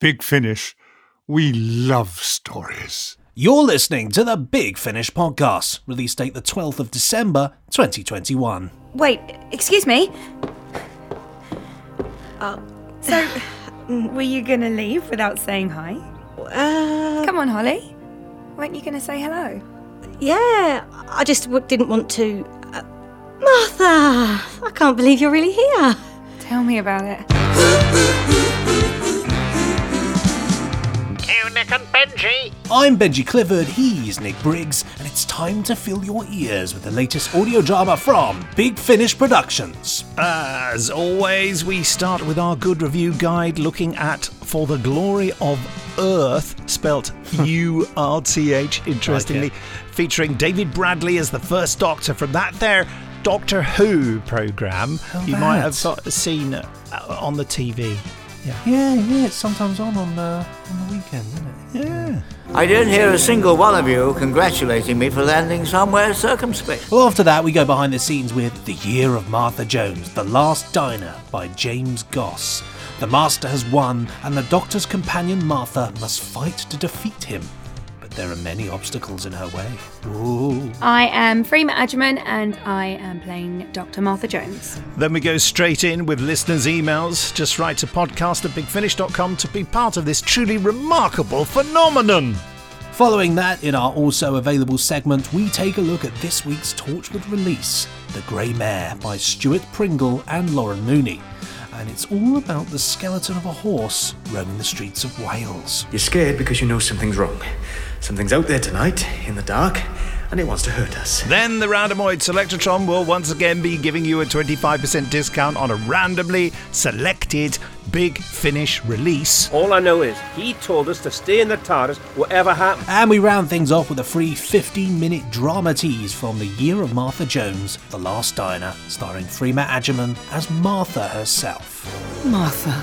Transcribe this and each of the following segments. Big Finish, we love stories. You're listening to the Big Finish Podcast, release date the 12th of December, 2021. Wait, excuse me? So, were you going to leave without saying hi? Come on, Holly. Weren't you going to say hello? Yeah, I just didn't want to. Martha! I can't believe you're really here. Tell me about it. Hey, Nick and Benji. I'm Benji Clifford, he's Nick Briggs, and it's time to fill your ears with the latest audio drama from Big Finish Productions. As always, we start with our good review guide looking at For the Glory of Earth, spelt U-R-T-H, interestingly, featuring David Bradley as the First Doctor from that there Doctor Who programme you might have seen on the TV. Yeah, it's sometimes on the weekend, isn't it? Yeah. I didn't hear a single one of you congratulating me for landing somewhere circumspect. Well, after that, we go behind the scenes with The Year of Martha Jones, The Last Diner by James Goss. The Master has won, and the Doctor's companion Martha must fight to defeat him. There are many obstacles in her way. Ooh. I am Freema Agyeman and I am playing Dr. Martha Jones. Then we go straight in with listeners' emails. Just write to podcast@bigfinish.com to be part of this truly remarkable phenomenon. Following that, in our also available segment, we take a look at this week's Torchwood release, The Grey Mare by Stuart Pringle and Lauren Mooney. And it's all about the skeleton of a horse roaming the streets of Wales. You're scared because you know something's wrong. Something's out there tonight, in the dark, and it wants to hurt us. Then the Randomoid Selectatron will once again be giving you a 25% discount on a randomly selected Big Finish release. All I know is he told us to stay in the TARDIS, whatever happened. And we round things off with a free 15-minute drama tease from The Year of Martha Jones, The Last Diner, starring Freema Agyeman as Martha herself. Martha.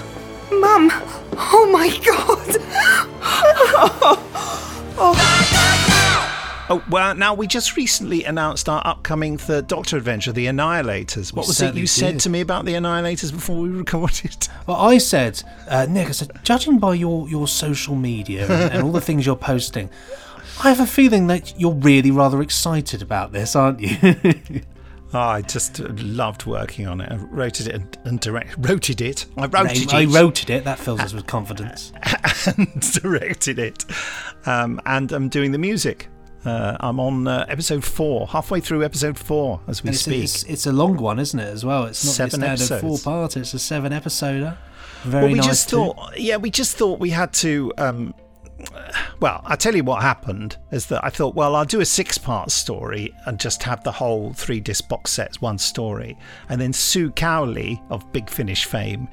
Mum! Oh my God! Oh, well, now, we just recently announced our upcoming third Doctor adventure, The Annihilators. What was it you said to me about The Annihilators before we recorded? Well, I said, Nick, I said, judging by your social media and all the things you're posting, I have a feeling that you're really rather excited about this, aren't you? Oh, I just loved working on it. I wrote it and directed it. I wrote it. That fills us with confidence. And directed it. And I'm doing the music. I'm on episode 4, halfway through episode 4 as we speak. It's a long one, isn't it, as well? It's not just a standard 4-part, it's a 7-episoder. Very nice. We just thought we had to... Well, I tell you what happened is that I thought, well, I'll do a 6-part story and just have the whole 3-disc box sets, one story. And then Sue Cowley of Big Finish fame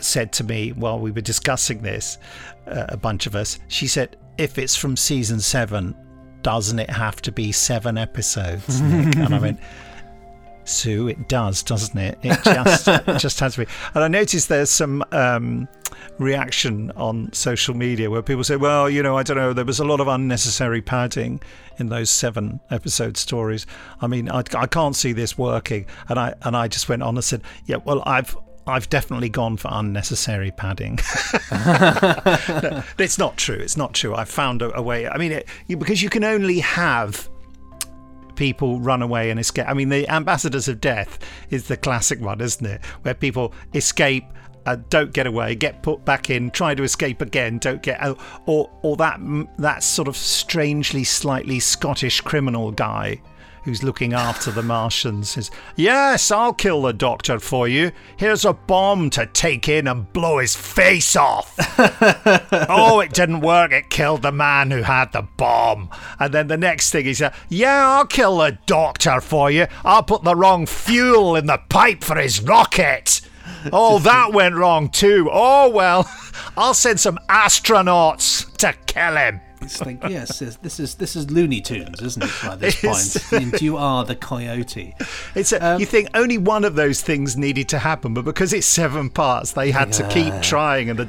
said to me while we were discussing this, a bunch of us, she said, if it's from season 7, doesn't it have to be 7 episodes, Nick? And I went, Sue, it does, doesn't it? It just has to be. And I noticed there's some reaction on social media where people say, well, you know, I don't know, there was a lot of unnecessary padding in those 7-episode stories. I mean, I can't see this working. And I just went on and said, yeah, well, I've definitely gone for unnecessary padding. No, it's not true. It's not true. I found a way. I mean, because you can only have people run away and escape. I mean, the Ambassadors of Death is the classic one, isn't it? Where people escape, don't get away, get put back in, try to escape again, don't get out, or that sort of strangely, slightly Scottish criminal guy who's looking after the Martians says, yes, I'll kill the Doctor for you. Here's a bomb to take in and blow his face off. Oh, it didn't work. It killed the man who had the bomb. And then the next thing he said, yeah, I'll kill the Doctor for you. I'll put the wrong fuel in the pipe for his rocket. Oh, that went wrong too. Oh, well, I'll send some astronauts to kill him. It's like, yes, this is Looney Tunes, isn't it, by this point? And you are the coyote. It's you think only one of those things needed to happen, but because it's 7 parts, they had to keep trying, and the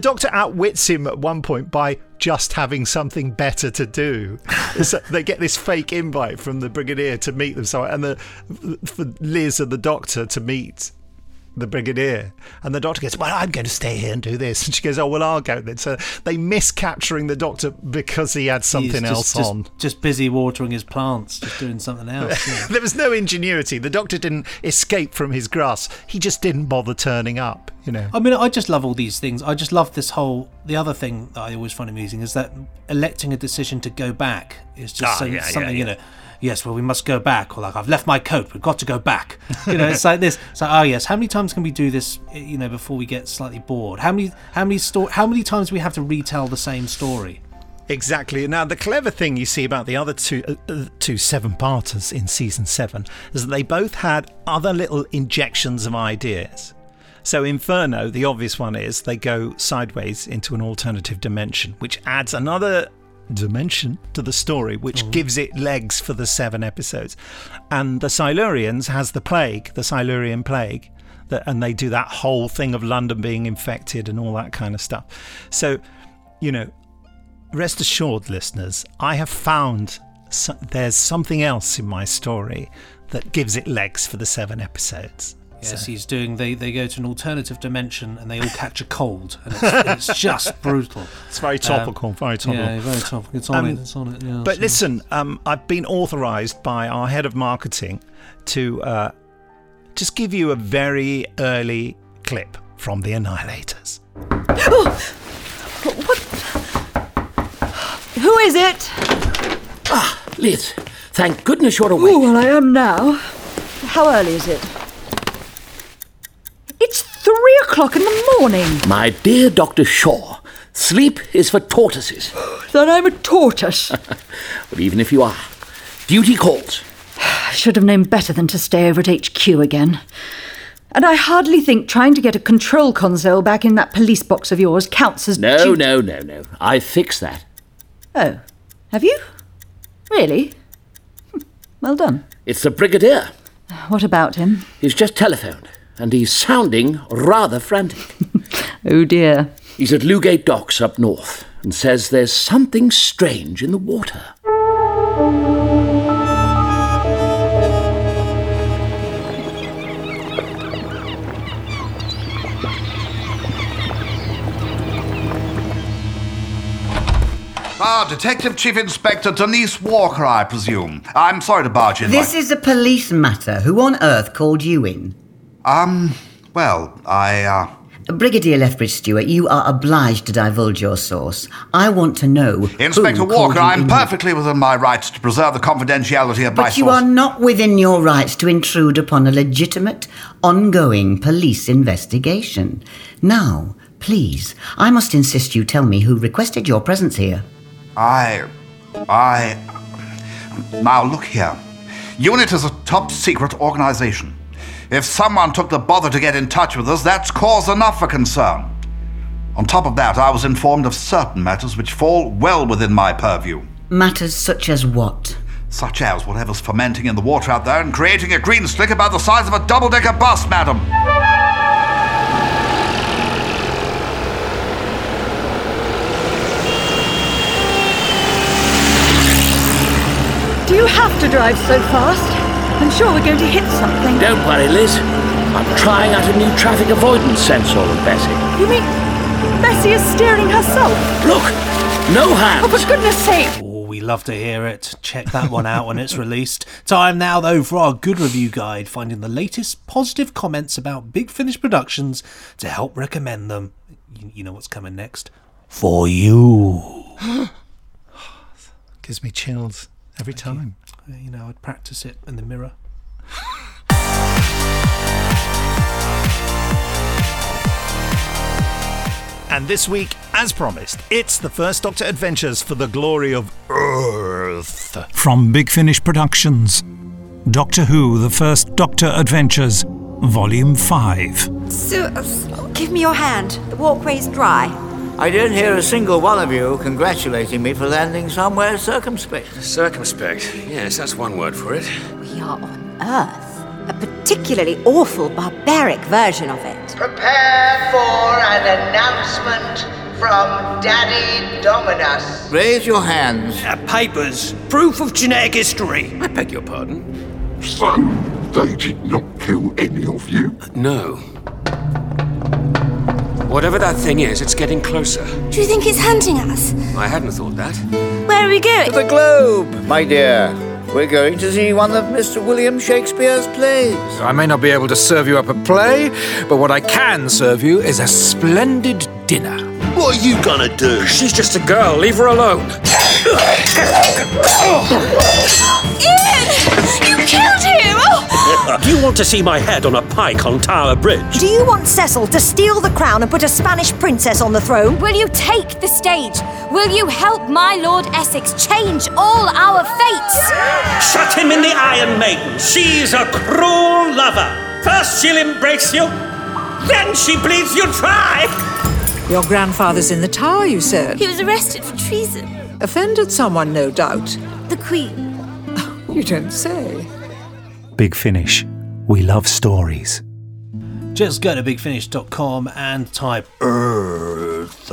doctor outwits him at one point by just having something better to do. So they get this fake invite from the Brigadier to meet them, and for Liz and the Doctor to meet the Brigadier, and the Doctor goes, well, I'm going to stay here and do this, and she goes, oh, well, I'll go then. So they miss capturing the Doctor because he had something else on. Just busy watering his plants, just doing something else. Yeah. There was no ingenuity. The Doctor didn't escape from his grasp. He just didn't bother turning up, you know. I mean, I just love all these things. I just love this whole... The other thing that I always find amusing is that electing a decision to go back is just you know... Yes, well, we must go back, or like, I've left my coat, we've got to go back. You know, it's like this. It's like, oh yes, how many times can we do this? You know, before we get slightly bored, how many times do we have to retell the same story? Exactly. Now, the clever thing you see about the other two seven-parters in season 7 is that they both had other little injections of ideas. So Inferno, the obvious one is they go sideways into an alternative dimension, which adds another dimension to the story, which gives it legs for the 7 episodes. And the Silurians has the plague, the Silurian plague, and they do that whole thing of London being infected and all that kind of stuff. So, you know, rest assured, listeners, I have found there's something else in my story that gives it legs for the 7 episodes. Yes, so. He's doing. They go to an alternative dimension and they all catch a cold, and it's just brutal. It's very topical, very topical. Yeah, very topical. It's on it. It's on it. Yeah, but listen, I've been authorised by our head of marketing to just give you a very early clip from The Annihilators. What? Who is it? Ah, Liz. Thank goodness you're awake. Oh, well, I am now. How early is it? It's 3:00 in the morning. My dear Dr. Shaw, sleep is for tortoises. Then I'm a tortoise. Well, even if you are, duty calls. I should have known better than to stay over at HQ again. And I hardly think trying to get a control console back in that police box of yours counts as duty. No. I fixed that. Oh, have you? Really? Well done. It's the Brigadier. What about him? He's just telephoned. And he's sounding rather frantic. Oh, dear. He's at Lugate Docks up north and says there's something strange in the water. Detective Chief Inspector Denise Walker, I presume. I'm sorry to barge in. This is a police matter. Who on earth called you in? Brigadier Lethbridge-Stewart, you are obliged to divulge your source. I want to know Inspector Walker, I'm perfectly within my rights to preserve the confidentiality of my source. But you are not within your rights to intrude upon a legitimate, ongoing police investigation. Now, please, I must insist you tell me who requested your presence here. Now, look here. UNIT is a top-secret organisation. If someone took the bother to get in touch with us, that's cause enough for concern. On top of that, I was informed of certain matters which fall well within my purview. Matters such as what? Such as whatever's fermenting in the water out there and creating a green slick about the size of a double-decker bus, madam. Do you have to drive so fast? I'm sure we're going to hit something. Don't worry, Liz. I'm trying out a new traffic avoidance sensor on Bessie. You mean Bessie is steering herself? Look, no hands. Oh, for goodness sake. Oh, we love to hear it. Check that one out when it's released. Time now, though, for our good review guide, finding the latest positive comments about Big Finish Productions to help recommend them. You know what's coming next. For you. Gives me chills every time. You know, I'd practice it in the mirror. And this week, as promised, it's The First Doctor Adventures for the Glory of Earth. From Big Finish Productions. Doctor Who, The First Doctor Adventures, Volume 5. So, give me your hand. The walkway's dry. I don't hear a single one of you congratulating me for landing somewhere circumspect. Circumspect? Yes, that's one word for it. We are on Earth. A particularly awful, barbaric version of it. Prepare for an announcement from Daddy Dominus. Raise your hands. Papers. Proof of genetic history. I beg your pardon. They did not kill any of you? No. Whatever that thing is, it's getting closer. Do you think it's hunting us? I hadn't thought that. Where are we going? To the Globe, my dear. We're going to see one of Mr. William Shakespeare's plays. I may not be able to serve you up a play, but what I can serve you is a splendid dinner. What are you gonna do? She's just a girl. Leave her alone. Ian! You killed him! Oh. You want to see my head on a pike on Tower Bridge? Do you want Cecil to steal the crown and put a Spanish princess on the throne? Will you take the stage? Will you help my Lord Essex change all our fates? Shut him in the Iron Maiden. She's a cruel lover. First she'll embrace you, then she bleeds you dry. Your grandfather's in the tower, you said? He was arrested for treason. Offended someone, no doubt. The Queen. You don't say. Big Finish. We love stories. Just go to bigfinish.com and type Earth.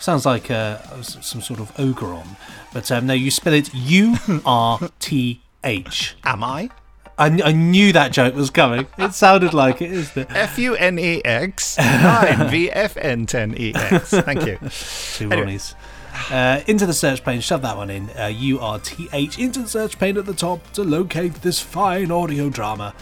Sounds like some sort of ogron. But no, you spell it U-R-T-H. Am I? I knew that joke was coming. It sounded like it, isn't it? F-U-N-E-X 9 V-F-N-10-E-X. Thank you. Two Ronnies. Into the search pane, shove that one in, U-R-T-H, into the search pane at the top to locate this fine audio drama.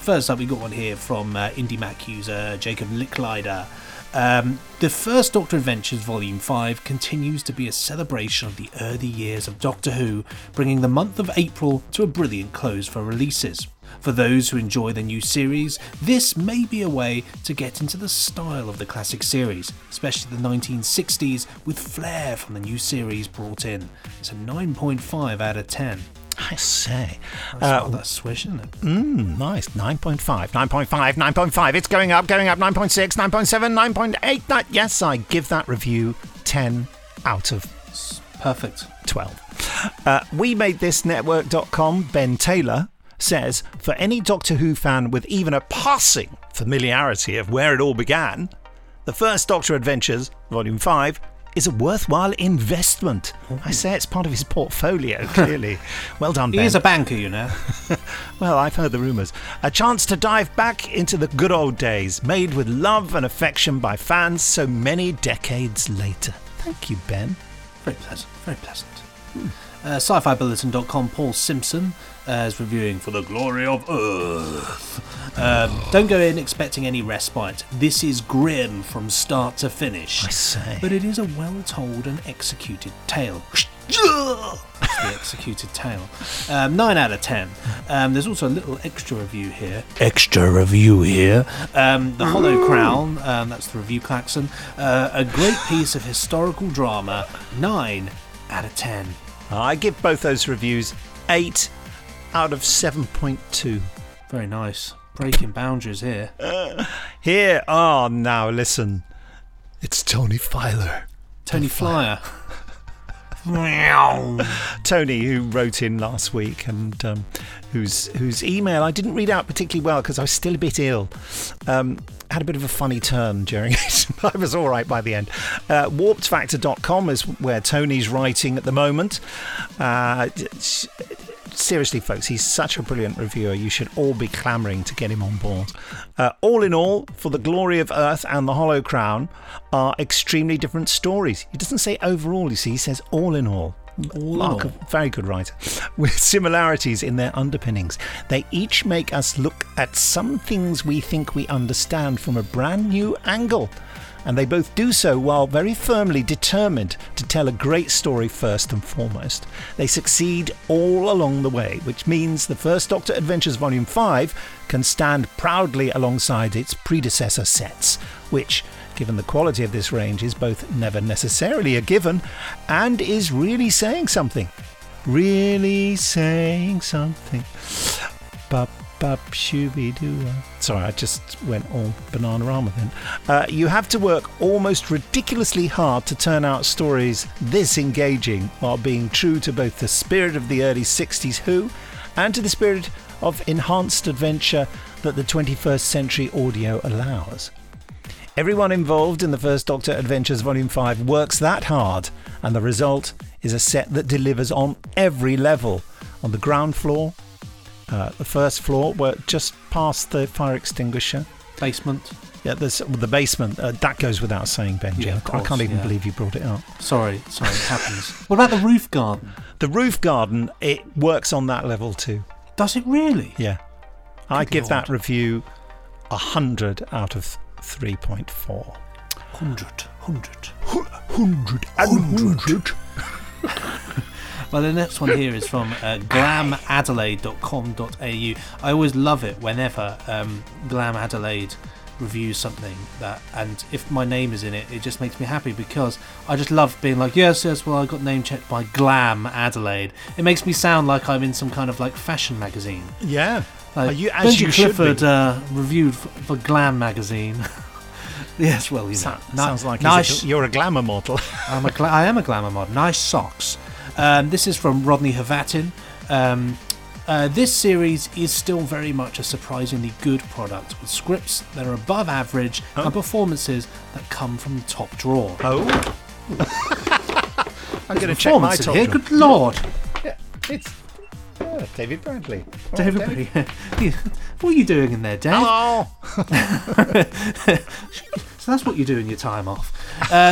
First up, we got one here from Indie Mac user Jacob Licklider. The First Doctor Adventures Volume 5 continues to be a celebration of the early years of Doctor Who, bringing the month of April to a brilliant close for releases. For those who enjoy the new series, this may be a way to get into the style of the classic series, especially the 1960s, with flair from the new series brought in. It's a 9.5 out of 10. I say. That's swish, isn't it? Nice. 9.5, 9.5, 9.5. It's going up, 9.6, 9.7, 9.8. Yes, I give that review 10 out of... Perfect. 12. We made this network.com. Ben Taylor says, for any Doctor Who fan with even a passing familiarity of where it all began, The First Doctor Adventures, Volume 5, is a worthwhile investment. Ooh. I say it's part of his portfolio, clearly. Well done, Ben. He is a banker, you know. Well, I've heard the rumours. A chance to dive back into the good old days, made with love and affection by fans so many decades later. Thank you, Ben. Very pleasant, very pleasant. Sci-fi bulletin.com, Paul Simpson is reviewing For the Glory of Earth. Don't go in expecting any respite. This is grim from start to finish. I say. But it is a well-told and executed tale. The executed tale. 9 out of 10. There's also a little extra review here. The Hollow Crown, that's the review klaxon. A great piece of historical drama. 9 out of 10. I give both those reviews 8 out of 7.2. Very nice. Breaking boundaries here. Here. Oh, now listen. It's Tony Filer. Tony Flyer. Tony, who wrote in last week and whose email I didn't read out particularly well because I was still a bit ill. Had a bit of a funny turn during it. I was all right by the end. Warpedfactor.com is where Tony's writing at the moment. Seriously, folks, he's such a brilliant reviewer. You should all be clamouring to get him on board. All in all, For the Glory of Earth and The Hollow Crown are extremely different stories. He doesn't say overall, you see. He says all in all. Mark, a very good writer. With similarities in their underpinnings. They each make us look at some things we think we understand from a brand new angle. And they both do so while very firmly determined to tell a great story first and foremost. They succeed all along the way, which means The First Doctor Adventures Volume 5 can stand proudly alongside its predecessor sets, which, given the quality of this range, is both never necessarily a given and is really saying something. Really saying something. Sorry, I just went all Bananarama then. You have to work almost ridiculously hard to turn out stories this engaging while being true to both the spirit of the early 60s Who and to the spirit of enhanced adventure that the 21st century audio allows. Everyone involved in The First Doctor Adventures Volume 5 works that hard, and the result is a set that delivers on every level, on the ground floor, the first floor, where just past the fire extinguisher. Basement. Yeah, there's the basement. That goes without saying, Benji. Yeah, course, I can't even believe you brought it up. Sorry, it happens. What about the roof garden? The roof garden, it works on that level too. Does it really? Yeah. I give that review 100 out of 3.4. 100. Well, the next one here is from glamadelaide.com.au. I always love it whenever Glam Adelaide reviews something, that, and if my name is in it, it just makes me happy, because I just love being like, yes, well, I got name checked by Glam Adelaide. It makes me sound like I'm in some kind of like fashion magazine. Yeah. Like, Benji Clifford reviewed for Glam magazine. Yes, well, you know. Sounds like nice. You're a glamour model. I am a glamour model. Nice socks. This is from Rodney Havatin. This series is still very much a surprisingly good product, with scripts that are above average and performances that come from the top drawer. Oh. I'm going to check my top drawer. Good Lord. Yeah, it's... David Bradley. David Bradley. What are you doing in there, Dad? Hello! So that's what you do in your time off.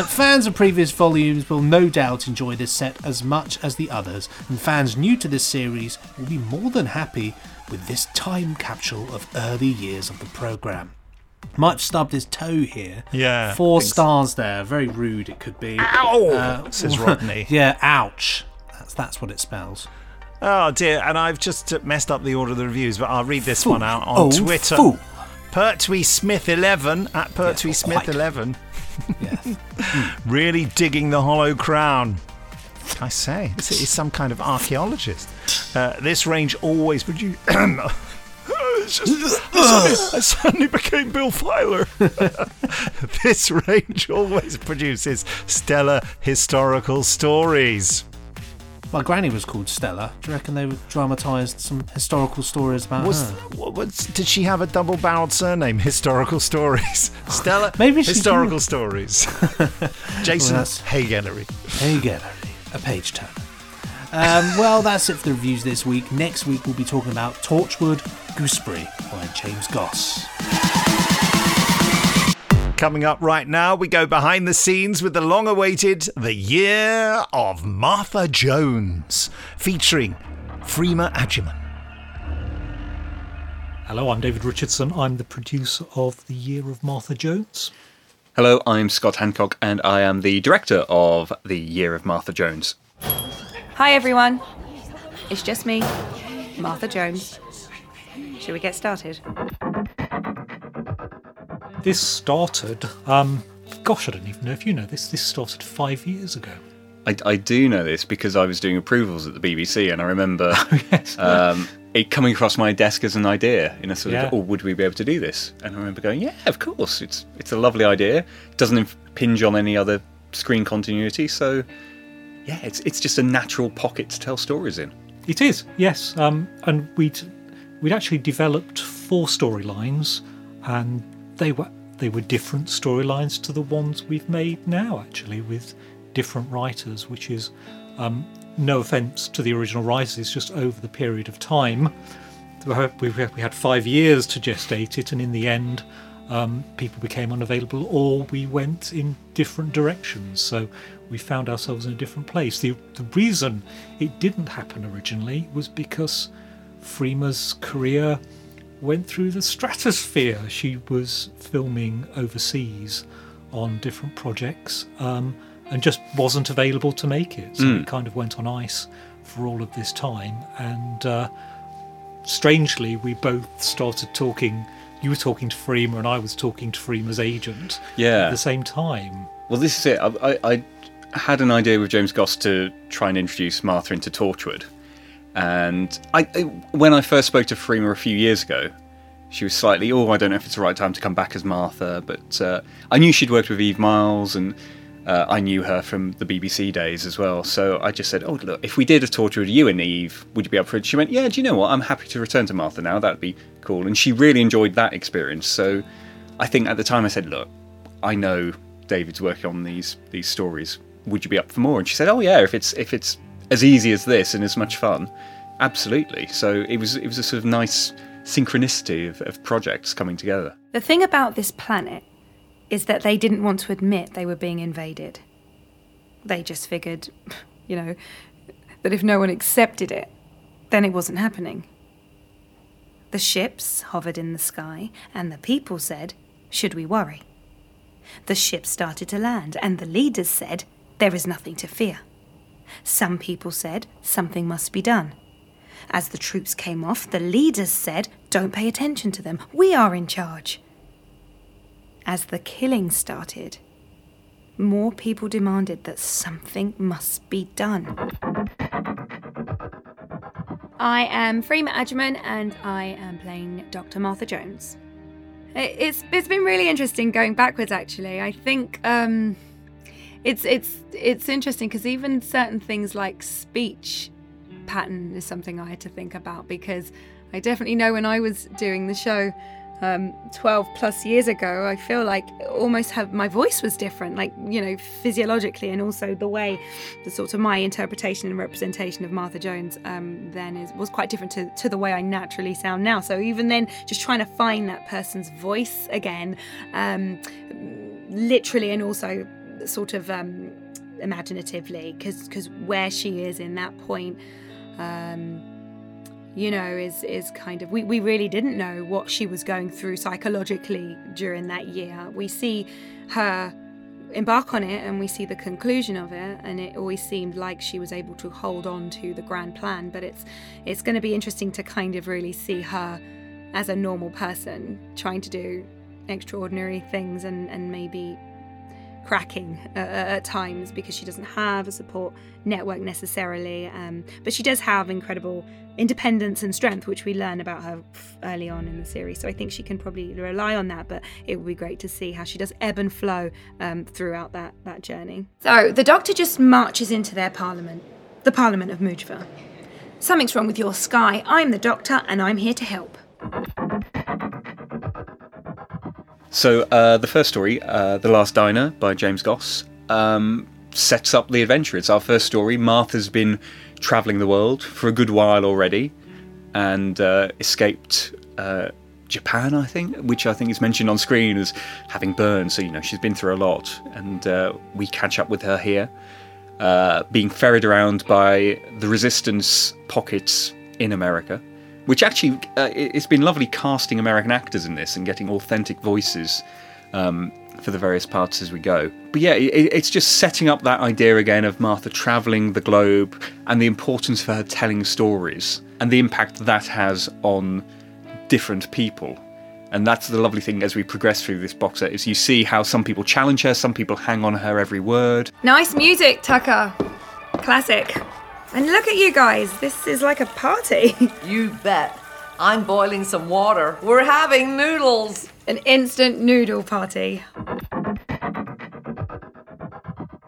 Fans of previous volumes will no doubt enjoy this set as much as the others, and fans new to this series will be more than happy with this time capsule of early years of the programme. Much stubbed his toe here. Yeah. 4 stars there. Very rude it could be. Ow! Says Rodney. Yeah, ouch. That's what it spells. Oh dear, and I've just messed up the order of the reviews, but I'll read this one out on Twitter. Pertwee Smith 11 at Pertwee Smith 11. Really digging the Hollow Crown. I say, it's some kind of archaeologist. This range always produced. I suddenly became Bill Filer. This range always produces stellar historical stories. My granny was called Stella. Do you reckon they dramatised some historical stories about her? Did she have a double-barrelled surname? Historical stories. Stella, maybe historical stories. Jason Haygallery. A page turner. Well, that's it for the reviews this week. Next week we'll be talking about Torchwood Gooseberry by James Goss. Coming up right now, we go behind the scenes with the long-awaited The Year of Martha Jones, featuring Freema Agyeman. Hello, I'm David Richardson. I'm the producer of The Year of Martha Jones. Hello, I'm Scott Hancock, and I am the director of The Year of Martha Jones. Hi, everyone. It's just me, Martha Jones. Shall we get started? This started, I don't even know if you know this. This started 5 years ago. I do know this because I was doing approvals at the BBC, and I remember it coming across my desk as an idea in a sort of, would we be able to do this? And I remember going, yeah, of course. It's a lovely idea. It doesn't impinge on any other screen continuity. So, yeah, it's just a natural pocket to tell stories in. It is, yes. And we'd actually developed 4 storylines, and they were different storylines to the ones we've made now, actually, with different writers, which is no offence to the original writers, it's just over the period of time. We had 5 years to gestate it, and in the end people became unavailable, or we went in different directions, so we found ourselves in a different place. The reason it didn't happen originally was because Freema's career went through the stratosphere. She was filming overseas on different projects and just wasn't available to make it. So it kind of went on ice for all of this time. And strangely, we both started talking. You were talking to Freema and I was talking to Freema's agent at the same time. Well, this is it. I had an idea with James Goss to try and introduce Martha into Torchwood. And when I first spoke to Freema a few years ago, she was slightly, I don't know if it's the right time to come back as Martha, but I knew she'd worked with Eve Miles, and I knew her from the BBC days as well. So I just said, look, if we did a Torchwood with you and Eve, would you be up for it? She went, yeah, do you know what? I'm happy to return to Martha now. That'd be cool. And she really enjoyed that experience. So I think at the time I said, look, I know David's working on these stories. Would you be up for more? And she said, yeah, if it's as easy as this and as much fun, Absolutely. So it was a sort of nice synchronicity of projects coming together. The thing about this planet is that they didn't want to admit they were being invaded. They just figured, you know, that if no one accepted it, then it wasn't happening. The ships hovered in the sky, and the people said, "Should we worry?" The ships started to land, and the leaders said, "There is nothing to fear." Some people said, "Something must be done." As the troops came off, the leaders said, "Don't pay attention to them. We are in charge." As the killing started, more people demanded that something must be done. I am Freema Agyeman, and I am playing Dr. Martha Jones. It's been really interesting going backwards, actually. I think it's interesting because even certain things like speech pattern is something I had to think about, because I definitely know when I was doing the show 12 plus years ago, I feel like almost my voice was different, like, you know, physiologically, and also the way the sort of my interpretation and representation of Martha Jones then was quite different to the way I naturally sound now. So even then, just trying to find that person's voice again, literally and also sort of imaginatively, because where she is in that point, you know, is kind of, we really didn't know what she was going through psychologically during that year. We see her embark on it, and we see the conclusion of it, and it always seemed like she was able to hold on to the grand plan, but it's going to be interesting to kind of really see her as a normal person trying to do extraordinary things and maybe cracking at times, because she doesn't have a support network necessarily, but she does have incredible independence and strength, which we learn about her early on in the series. So I think she can probably rely on that, but it would be great to see how she does ebb and flow throughout that journey. So the Doctor just marches into their parliament, the Parliament of Moogva. "Something's wrong with your sky. I'm the Doctor, and I'm here to help." So the first story, The Last Diner by James Goss, sets up the adventure. It's our first story. Martha's been travelling the world for a good while already, and escaped Japan, I think, which I think is mentioned on screen as having burned. So, you know, she's been through a lot, and we catch up with her here, being ferried around by the resistance pockets in America. Which actually, it's been lovely casting American actors in this and getting authentic voices for the various parts as we go. But yeah, it's just setting up that idea again of Martha travelling the globe and the importance for her telling stories and the impact that has on different people. And that's the lovely thing as we progress through this box set, is you see how some people challenge her, some people hang on her every word. Nice music, Tucker. Classic. And look at you guys, this is like a party. You bet. I'm boiling some water. We're having noodles. An instant noodle party.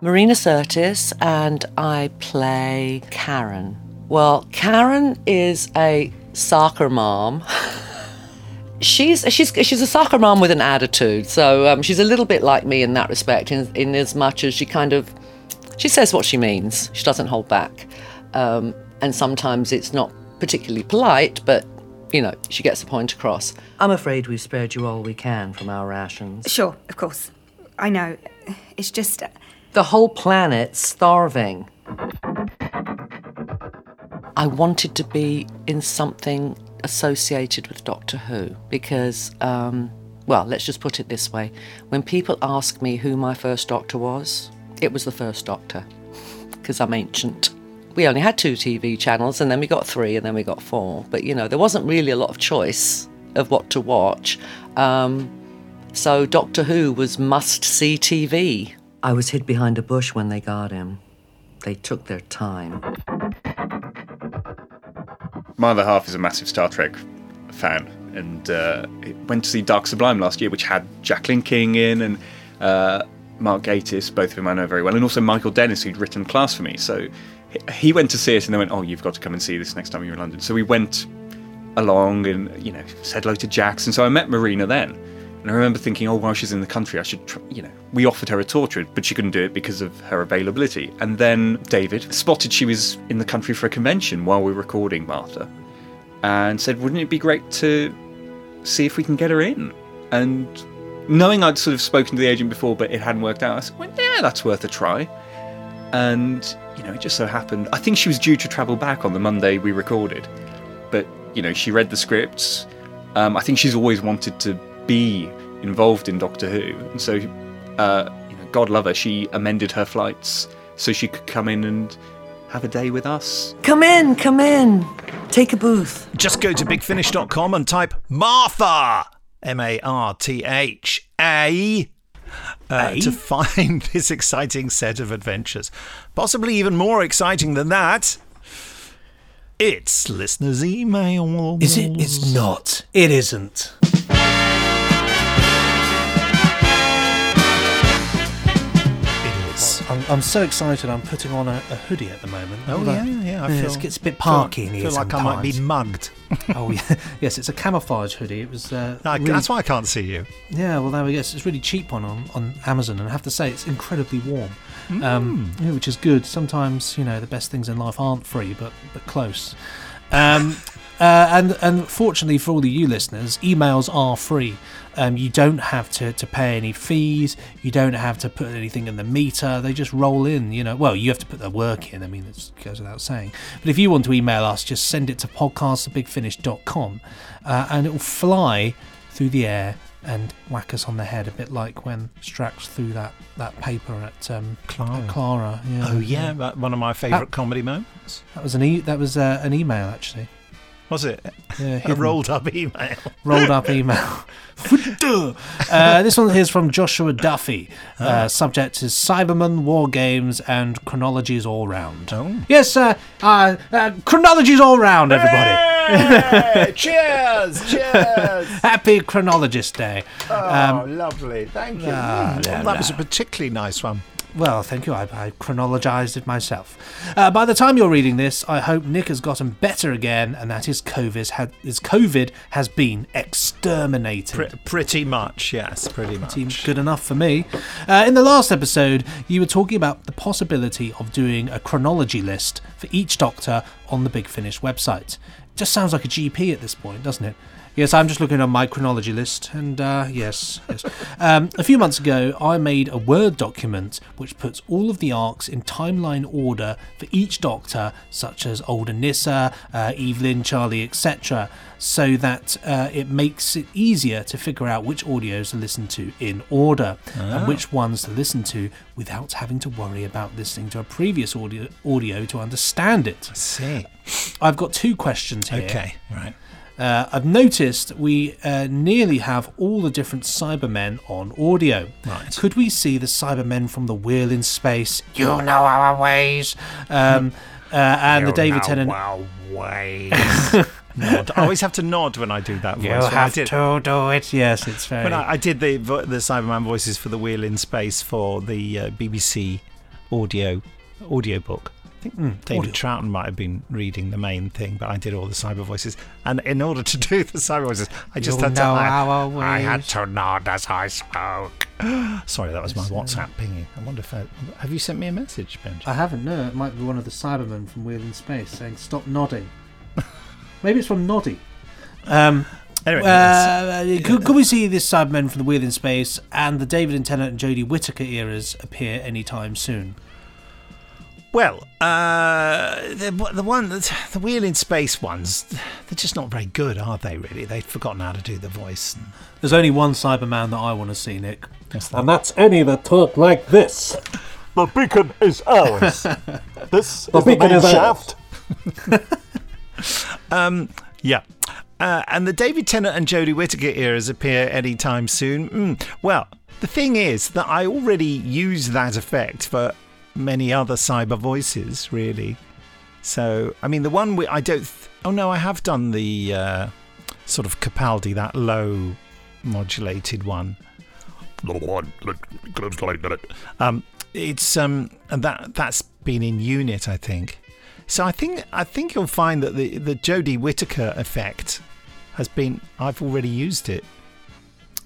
Marina Sirtis, and I play Karen. Well, Karen is a soccer mom. She's a soccer mom with an attitude, so she's a little bit like me in that respect, in as much as she says what she means. She doesn't hold back. And sometimes it's not particularly polite, but, you know, she gets the point across. I'm afraid we've spared you all we can from our rations. Sure, of course. I know. It's just... The whole planet's starving. I wanted to be in something associated with Doctor Who because, well, let's just put it this way. When people ask me who my first Doctor was, it was the First Doctor, because I'm ancient. We only had 2 TV channels, and then we got 3, and then we got 4. But, you know, there wasn't really a lot of choice of what to watch. So Doctor Who was must-see TV. I was hid behind a bush when they got him. They took their time. My other half is a massive Star Trek fan, and went to see Dark Sublime last year, which had Jacqueline King in, and... Mark Gatiss, both of whom I know very well, and also Michael Dennis, who'd written Class for me. So he went to see it, and they went, "Oh, you've got to come and see this next time you're in London." So we went along and, you know, said hello to Jax. And so I met Marina then, And I remember thinking, oh, while she's in the country, I should try, you know, we offered her a Torchwood, but she couldn't do it because of her availability. And then David spotted she was in the country for a convention while we were recording Martha and said, wouldn't it be great to see if we can get her in? And knowing I'd sort of spoken to the agent before, but it hadn't worked out, I said, well, yeah, that's worth a try. And, you know, it just so happened, I think she was due to travel back on the Monday we recorded. But, you know, she read the scripts. I think she's always wanted to be involved in Doctor Who. And so, you know, God love her, she amended her flights so she could come in and have a day with us. Come in, take a booth. Just go to bigfinish.com and type Martha, Martha, to find this exciting set of adventures. Possibly even more exciting than that. It's listeners' email. Is it? It's not. It isn't. It is. I'm so excited. I'm putting on a hoodie at the moment. Oh, yeah. It gets a bit parky in here. I feel like I might be mugged. Oh, yeah. Yes, it's a camouflage hoodie. It was. Really, that's why I can't see you. Yeah, well, there we go. It's a really cheap one on Amazon, and I have to say, it's incredibly warm. Which is good. Sometimes, you know, the best things in life aren't free, but close. And fortunately for all of you listeners, emails are free. You don't have to pay any fees. You don't have to put anything in the meter. They just roll in, you know. Well, you have to put the work in. I mean, it goes without saying. But if you want to email us, just send it to podcast@bigfinish.com, and it will fly through the air and whack us on the head, a bit like when Strax threw that paper at Clara. Yeah. Oh yeah, that, one of my favourite comedy moments. That was an email, actually. Was it? Yeah, a rolled-up email. Rolled-up email. This one here is from Joshua Duffy. Subject is Cybermen, War Games, and Chronologies All Round. Oh. Yes, Chronologies All Round, everybody. Cheers! Cheers! Happy Chronologist Day. Oh, lovely. Thank you. That was a particularly nice one. Well, thank you. I chronologised it myself. By the time you're reading this, I hope Nick has gotten better again, and that his COVID has been exterminated. Pretty much, yes, pretty much. Good enough for me. In the last episode, you were talking about the possibility of doing a chronology list for each Doctor on the Big Finish website. It just sounds like a GP at this point, doesn't it? Yes, I'm just looking on my chronology list, and yes. A few months ago, I made a Word document which puts all of the arcs in timeline order for each Doctor, such as Old Anissa, Evelyn, Charlie, etc., so that it makes it easier to figure out which audios to listen to in order and which ones to listen to without having to worry about listening to a previous audio to understand it. I see. I've got two questions here. Okay, right. I've noticed we nearly have all the different Cybermen on audio. Right. Could we see the Cybermen from the Wheel in Space? You know our ways. And you the David Tennant. Our ways. Nod. I always have to nod when I do that voice. You have to do it. Yes, it's fair. When I did the Cyberman voices for the Wheel in Space for the BBC audiobook. I think David Troughton might have been reading the main thing, but I did all the cyber voices. And in order to do the cyber voices, I just I had to nod as I spoke. Sorry, that was my WhatsApp pinging. I wonder if have you sent me a message, Benji? I haven't, no. It might be one of the Cybermen from Wheel in Space saying, stop nodding. Maybe it's from Noddy. Anyway, could we see this Cybermen from the Wheel in Space and the David and Tennant and Jodie Whittaker eras appear anytime soon? Well, the Wheel in Space ones, they're just not very good, are they, really? They've forgotten how to do the voice. There's only one Cyberman that I want to see, Nick. And that's any that talk like this. The beacon is ours. This the is beacon the main shaft. Yeah. And the David Tennant and Jodie Whittaker eras appear anytime soon. Well, the thing is that I already use that effect for many other cyber voices, really. So, I mean, the one I don't... I have done the sort of Capaldi, that low modulated one. It's and that's been in UNIT, I think. So I think you'll find that the Jodie Whittaker effect has been... I've already used it.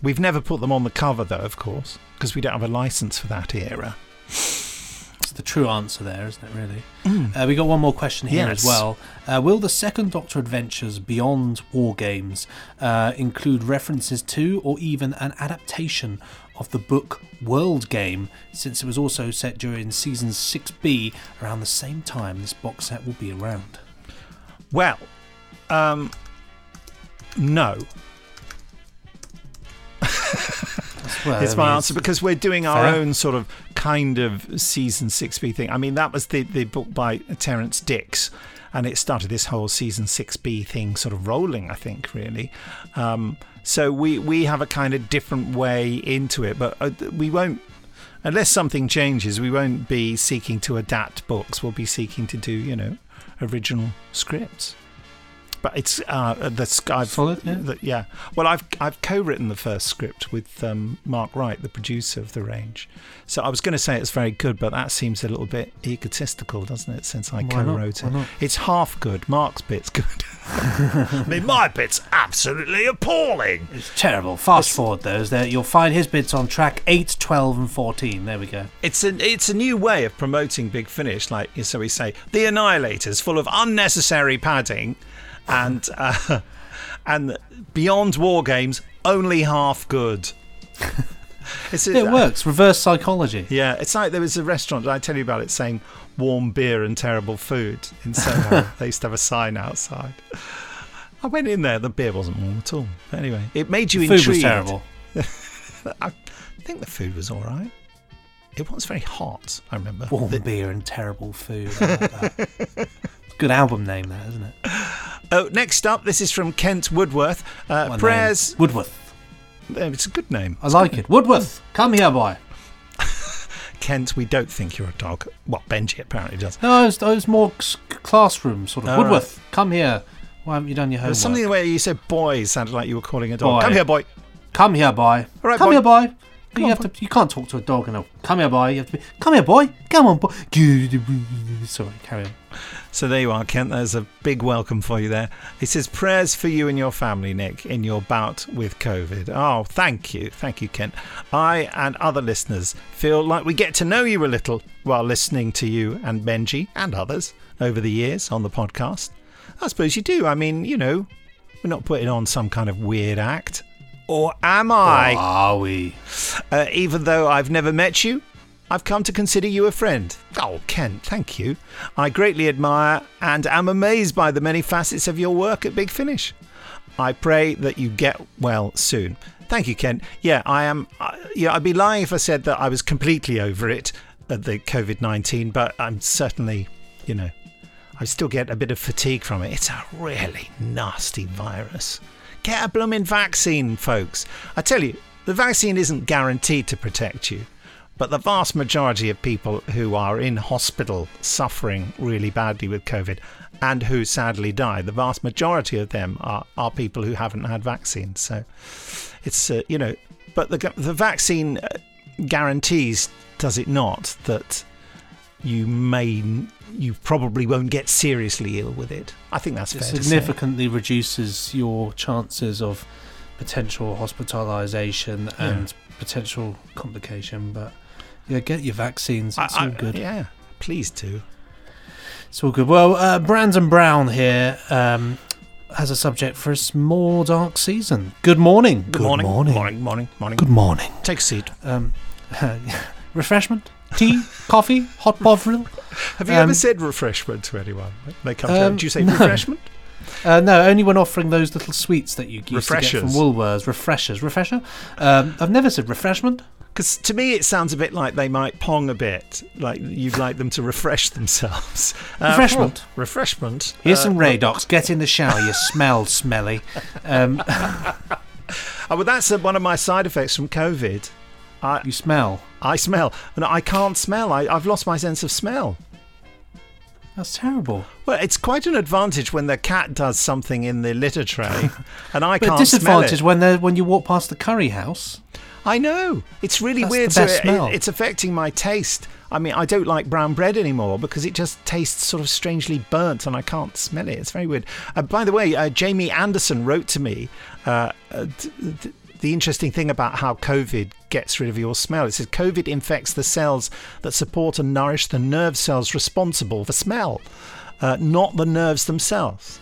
We've never put them on the cover, though, of course, because we don't have a license for that era. That's the true answer there, isn't it, really? We got one more question here as well. Will the second Doctor Adventures beyond War Games include references to or even an adaptation of the book World Game, since it was also set during season 6B around the same time this box set will be around? Well, no. It's my answer, because we're doing our own sort of kind of season 6B thing. I mean, that was the book by Terence Dicks, and it started this whole season 6B thing sort of rolling, I think, really. So we have a kind of different way into it, but we won't, unless something changes, we won't be seeking to adapt books. We'll be seeking to do, you know, original scripts. But it's Well, I've co-written the first script with Mark Wright, the producer of The Range. So I was going to say it's very good, but that seems a little bit egotistical, doesn't it? Since I co-wrote it, it's half good. Mark's bit's good. I mean, my bit's absolutely appalling. It's terrible. Fast forward those. There, you'll find his bits on track 8, 12, and 14. There we go. It's a new way of promoting Big Finish. Like, so we say, The Annihilators, full of unnecessary padding. And Beyond War Games, only half good. It works. Reverse psychology. Yeah, it's like there was a restaurant, did I tell you about it, saying warm beer and terrible food in Soho? They used to have a sign outside. I went in there, the beer wasn't warm at all. But anyway, it made you intrigued. Food was terrible. I think the food was all right. It was very hot, I remember. Warm beer and terrible food. I like that. Good album name, that, isn't it? Oh, next up, this is from Kent Woodworth. Prayers. Woodworth. It's a good name. I like it. Woodworth, come here, boy. Kent, we don't think you're a dog. Well, Benji apparently does. No, it was more classroom sort of. Oh, Woodworth, right. Come here. Why haven't you done your homework? There's something the way you said boy sounded like you were calling a dog. Boy. Come here, boy. Come here, boy. All right, come boy. Here, boy. Come you on, have boy. To. You can't talk to a dog and come here, boy. You have to be, come here, boy. Come on, boy. Sorry, carry on. So there you are, Kent. There's a big welcome for you there. It says, prayers for you and your family, Nick, in your bout with COVID. Oh, thank you. Thank you, Kent. I and other listeners feel like we get to know you a little while listening to you and Benji and others over the years on the podcast. I suppose you do. I mean, you know, we're not putting on some kind of weird act. Or am I? Or are we? Even though I've never met you, I've come to consider you a friend. Oh, Kent, thank you. I greatly admire and am amazed by the many facets of your work at Big Finish. I pray that you get well soon. Thank you, Kent. Yeah, I am. Yeah, I'd be lying if I said that I was completely over it at the COVID-19, but I'm certainly, you know, I still get a bit of fatigue from it. It's a really nasty virus. Get a blooming vaccine, folks. I tell you, the vaccine isn't guaranteed to protect you. But the vast majority of people who are in hospital suffering really badly with COVID and who sadly die, the vast majority of them are people who haven't had vaccines. So it's, you know, but the vaccine guarantees, does it not, that you probably won't get seriously ill with it. I think that's fair to say. It significantly reduces your chances of potential hospitalisation and potential complication, but... Yeah, get your vaccines. It's all good. Yeah, please do. It's all good. Well, Brandon Brown here has a subject for a small Dark Season. Good morning. Good morning. Good morning. Take a seat. Refreshment? Tea? Coffee? Hot Bovril? Have you ever said refreshment to anyone? They come to you. Do you say refreshment? No, only when offering those little sweets that you used to get from Woolworths. Refresher? I've never said refreshment. Because to me, it sounds a bit like they might pong a bit, like you'd like them to refresh themselves. Refreshment. Here's some Radox. Get in the shower, you smelly. Well, that's one of my side effects from COVID. You smell. I smell. No, I can't smell. I've lost my sense of smell. That's terrible. Well, it's quite an advantage when the cat does something in the litter tray, and I can't smell it. But disadvantage when you walk past the curry house. I know. It's really weird. So it's affecting my taste. I mean, I don't like brown bread anymore because it just tastes sort of strangely burnt and I can't smell it. It's very weird. By the way, Jamie Anderson wrote to me the interesting thing about how COVID gets rid of your smell. It says COVID infects the cells that support and nourish the nerve cells responsible for smell, not the nerves themselves.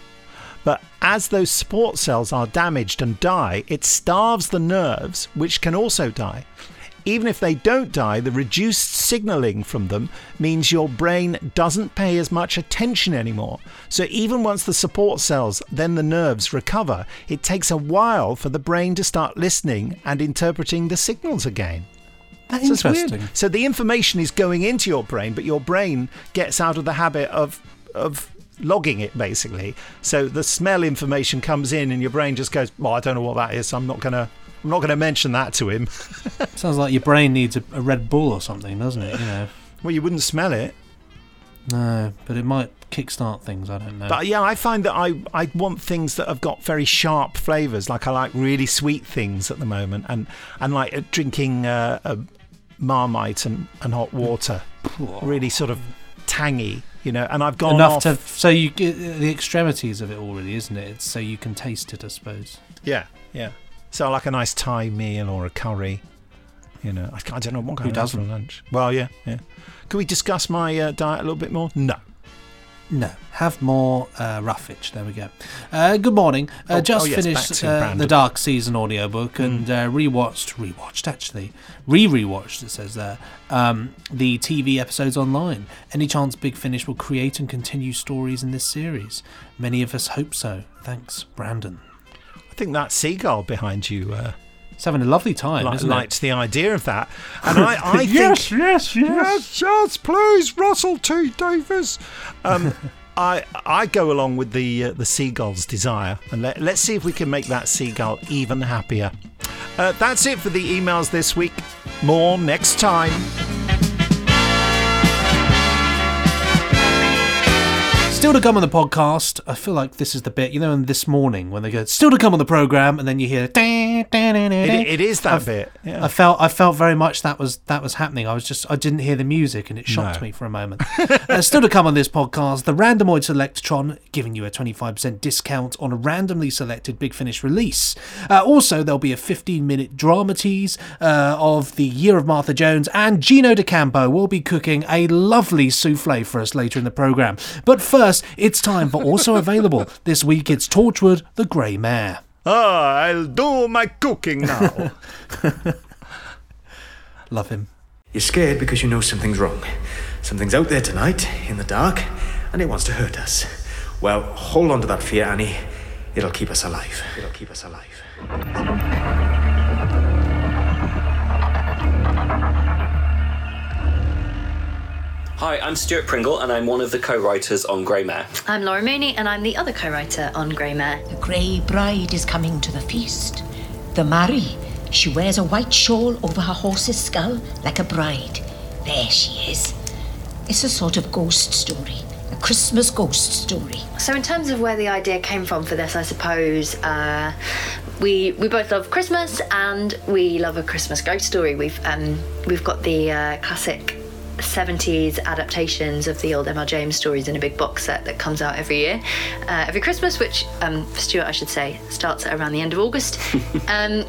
But as those support cells are damaged and die, it starves the nerves, which can also die. Even if they don't die, the reduced signalling from them means your brain doesn't pay as much attention anymore. So even once the support cells, then the nerves, recover, it takes a while for the brain to start listening and interpreting the signals again. That's interesting. Weird. So the information is going into your brain, but your brain gets out of the habit of logging it, basically. So the smell information comes in and your brain just goes, well, I don't know what that is, so I'm not going to mention that to him. Sounds like your brain needs a Red Bull or something, doesn't it? You know. Well, you wouldn't smell it. No, but it might kickstart things, I don't know. But yeah, I find that I want things that have got very sharp flavours. Like, I like really sweet things at the moment, and like drinking Marmite and hot water. Really sort of tangy, you know, and I've gone enough off. To, so you get the extremities of it all, really, isn't it? It's so you can taste it, I suppose. Yeah, yeah. So I like a nice Thai meal or a curry, you know. I don't know what kind of lunch. Well, yeah, yeah. Can we discuss my diet a little bit more? No. Have more roughage. There we go. Good morning. Finished the Dark Season audiobook and rewatched, it says there, the TV episodes online. Any chance Big Finish will create and continue stories in this series? Many of us hope so. Thanks, Brandon. I think that seagull behind you is having a lovely time, isn't it? Likes the idea of that. And I yes, think... Yes, please, Russell T. Davies. I go along with the seagull's desire. And let's see if we can make that seagull even happier. That's it for the emails this week. More next time. Still to come on the podcast. I feel like this is the bit, you know, in This Morning when they go, still to come on the programme, and then you hear... It is that bit. Yeah. I felt very much that was happening. I didn't hear the music, and it shocked me for a moment. Still to come on this podcast, the Randomoid Selectron giving you a 25% discount on a randomly selected Big Finish release. Also, there'll be a 15-minute dramatise of The Year of Martha Jones, and Gino De Campo will be cooking a lovely souffle for us later in the programme. But first, it's time for Also Available. This week it's Torchwood, The Grey Mare. I'll do my cooking now. Love him. You're scared because you know something's wrong. Something's out there tonight, in the dark, and it wants to hurt us. Well, hold on to that fear, Annie. It'll keep us alive. It'll keep us alive. Hi, I'm Stuart Pringle, and I'm one of the co-writers on Grey Mare. I'm Laura Mooney, and I'm the other co-writer on Grey Mare. The grey bride is coming to the feast. The Mari, she wears a white shawl over her horse's skull like a bride. There she is. It's a sort of ghost story, a Christmas ghost story. So in terms of where the idea came from for this, I suppose... We both love Christmas, and we love a Christmas ghost story. We've got the classic... 70s adaptations of the old M.R. James stories in a big box set that comes out every year, every Christmas, which for Stuart, I should say, starts around the end of August.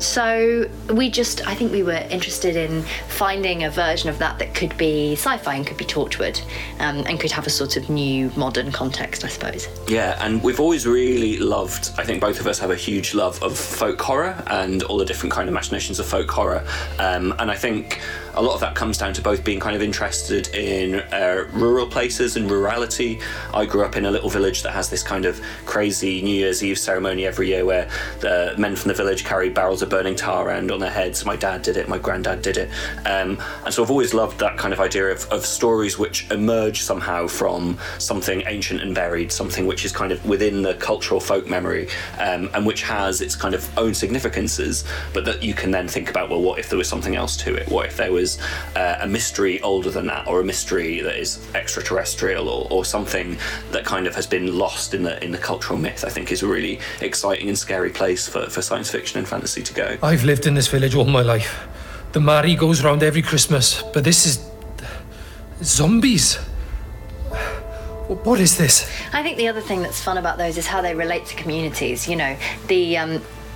So I think we were interested in finding a version of that could be sci-fi and could be Torchwood, and could have a sort of new modern context, I suppose. Yeah, and we've always really loved, I think both of us have a huge love of folk horror and all the different kind of machinations of folk horror, and I think a lot of that comes down to both being kind of interested in rural places and rurality. I grew up in a little village that has this kind of crazy New Year's Eve ceremony every year where the men from the village carry barrels of burning tar around on their heads. My dad did it, my granddad did it. And so I've always loved that kind of idea of stories which emerge somehow from something ancient and buried, something which is kind of within the cultural folk memory, and which has its kind of own significances, but that you can then think about, well, what if there was something else to it? What if there was a mystery older than that, or a mystery that is extraterrestrial, or something that kind of has been lost in the cultural myth? I think is a really exciting and scary place for science fiction and fantasy to go. I've lived in this village all my life. The Mari goes round every Christmas, but this is... zombies. What is this? I think the other thing that's fun about those is how they relate to communities. You know, the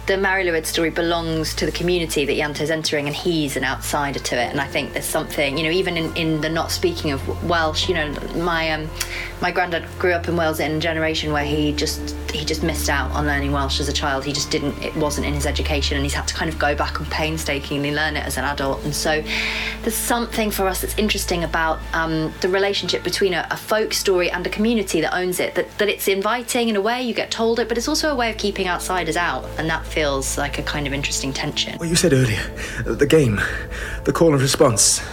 the Mary Lou Ed story belongs to the community that Yanto's entering, and he's an outsider to it. And I think there's something, you know, even in the not speaking of Welsh, you know, my granddad grew up in Wales in a generation where he just missed out on learning Welsh as a child. He just didn't, it wasn't in his education, and he's had to kind of go back and painstakingly learn it as an adult. And so there's something for us that's interesting about the relationship between a folk story and a community that owns it, that it's inviting in a way, you get told it, but it's also a way of keeping outsiders out, and that feels like a kind of interesting tension. What you said earlier, the game, the call and response.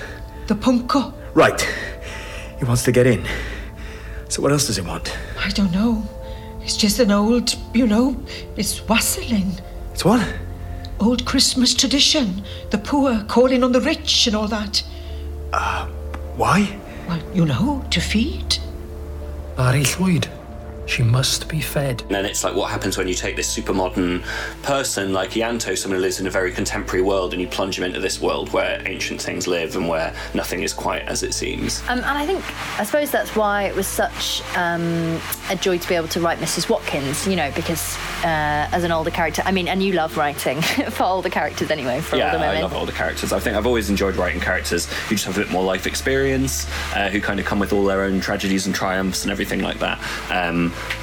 The punko. Right. He wants to get in. So what else does he want? I don't know. It's just an old, you know, it's wassailing. It's what? Old Christmas tradition. The poor calling on the rich and all that. Why? Well, you know, to feed. Barry Lloyd. She must be fed. And then it's like, what happens when you take this super modern person like Ianto, someone who lives in a very contemporary world, and you plunge him into this world where ancient things live and where nothing is quite as it seems. And I suppose that's why it was such a joy to be able to write Mrs. Watkins, you know, because as an older character, I mean, and you love writing for older characters anyway. Yeah, I love older characters. I think I've always enjoyed writing characters who just have a bit more life experience, who kind of come with all their own tragedies and triumphs and everything like that.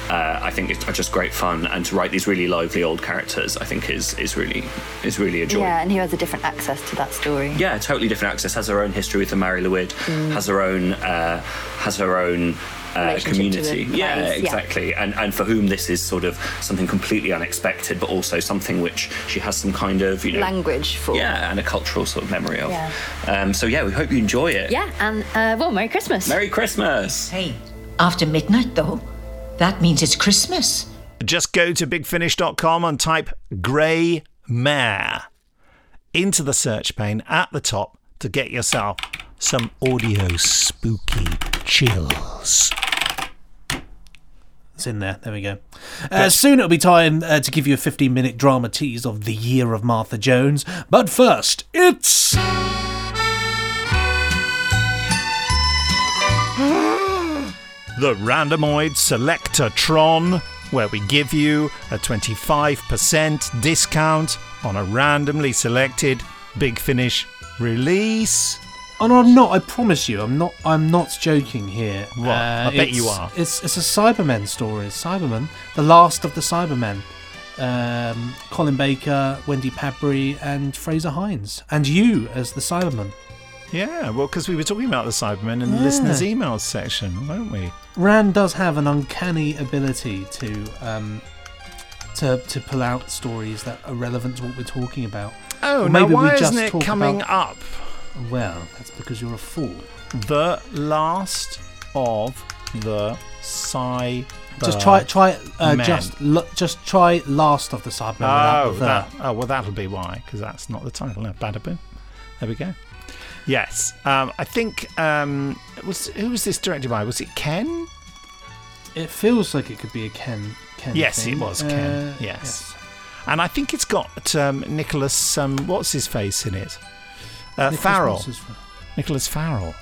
I think it's just great fun, and to write these really lively old characters, I think is really a joy. Yeah, and who has a different access to that story? Yeah, totally different access. Has her own history with the Mary Lou Ed, has her own community. Yeah, exactly. Yeah. And for whom this is sort of something completely unexpected, but also something which she has some kind of, you know, language for. Yeah, and a cultural sort of memory of. Yeah. We hope you enjoy it. Yeah, and Merry Christmas. Merry Christmas. Hey, after midnight though. That means it's Christmas. Just go to bigfinish.com and type Grey Mare into the search pane at the top to get yourself some audio spooky chills. It's in there. There we go. Soon it'll be time to give you a 15-minute drama tease of The Year of Martha Jones. But first, it's... The Randomoid Selectatron, where we give you a 25% discount on a randomly selected Big Finish release. And I'm not joking here. What? I bet you are. It's a Cybermen story. Cybermen, The Last of the Cybermen. Colin Baker, Wendy Pabry, and Fraser Hines. And you as the Cyberman. Yeah, well, because we were talking about the Cybermen in the listeners' emails section, weren't we? Rand does have an uncanny ability to pull out stories that are relevant to what we're talking about. Oh, now why isn't it coming up? Well, that's because you're a fool. The Last of the Cybermen. Just try Last of the Cybermen. Oh, that'll be why, because that's not the title. No, bada boom. There we go. Yes, I think who was this directed by? Was it Ken? It feels like it could be a Ken. Yes, thing. It was Ken. Yes, and I think it's got Nicholas. What's his face in it? Nicholas Farrell.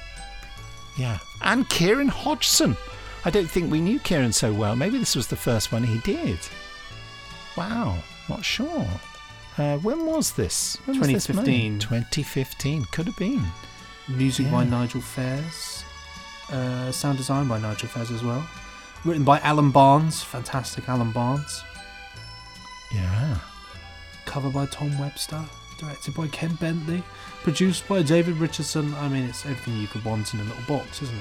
Yeah, and Kieran Hodgson. I don't think we knew Kieran so well. Maybe this was the first one he did. Wow, not sure. When was this? 2015. 2015, could have been. Music by Nigel Fairs. Sound design by Nigel Fairs as well. Written by Alan Barnes. Fantastic Alan Barnes. Yeah. Cover by Tom Webster. Directed by Ken Bentley. Produced by David Richardson. I mean, it's everything you could want in a little box, isn't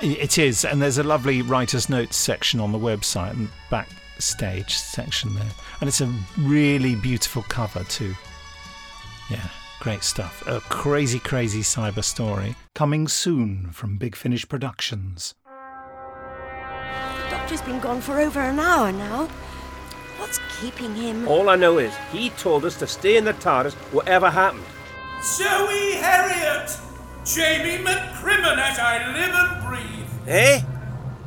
it? It is, and there's a lovely writer's notes section on the website and backstage section there, and it's a really beautiful cover too. Yeah, great stuff. A crazy cyber story coming soon from Big Finish Productions. The doctor's been gone for over an hour now. What's keeping him? All I know is he told us to stay in the TARDIS whatever happened. Zoe Herriot, Jamie McCrimmon as I live and breathe. Eh?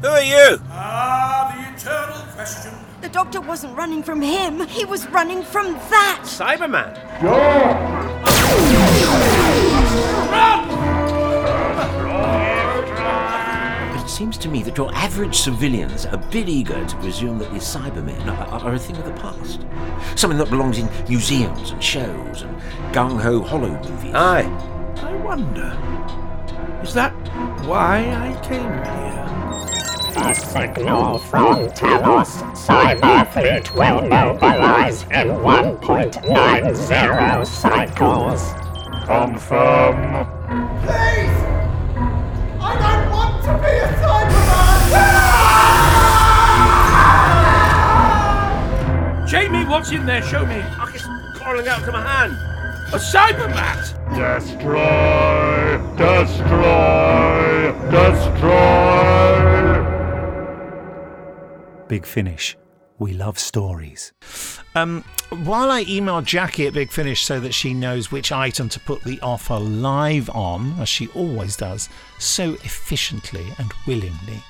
Who are you? Ah, the eternal question. The doctor wasn't running from him. He was running from that. Cyberman. Yeah. Run! It's seems to me that your average civilians are a bit eager to presume that these Cybermen are a thing of the past. Something that belongs in museums and shows and gung-ho hollow movies. Aye. I wonder, is that why I came here? A signal from Talos. Cyber fleet will mobilize in 1.90 cycles. Confirm. Please! I don't want to be a Cyberman! Jamie, what's in there? Show me. I guess I'm coiling out to my hand. A Cybermat! Destroy! Destroy! Destroy! Big Finish. We love stories. While I email Jackie at Big Finish so that she knows which item to put the offer live on, as she always does, so efficiently and willingly,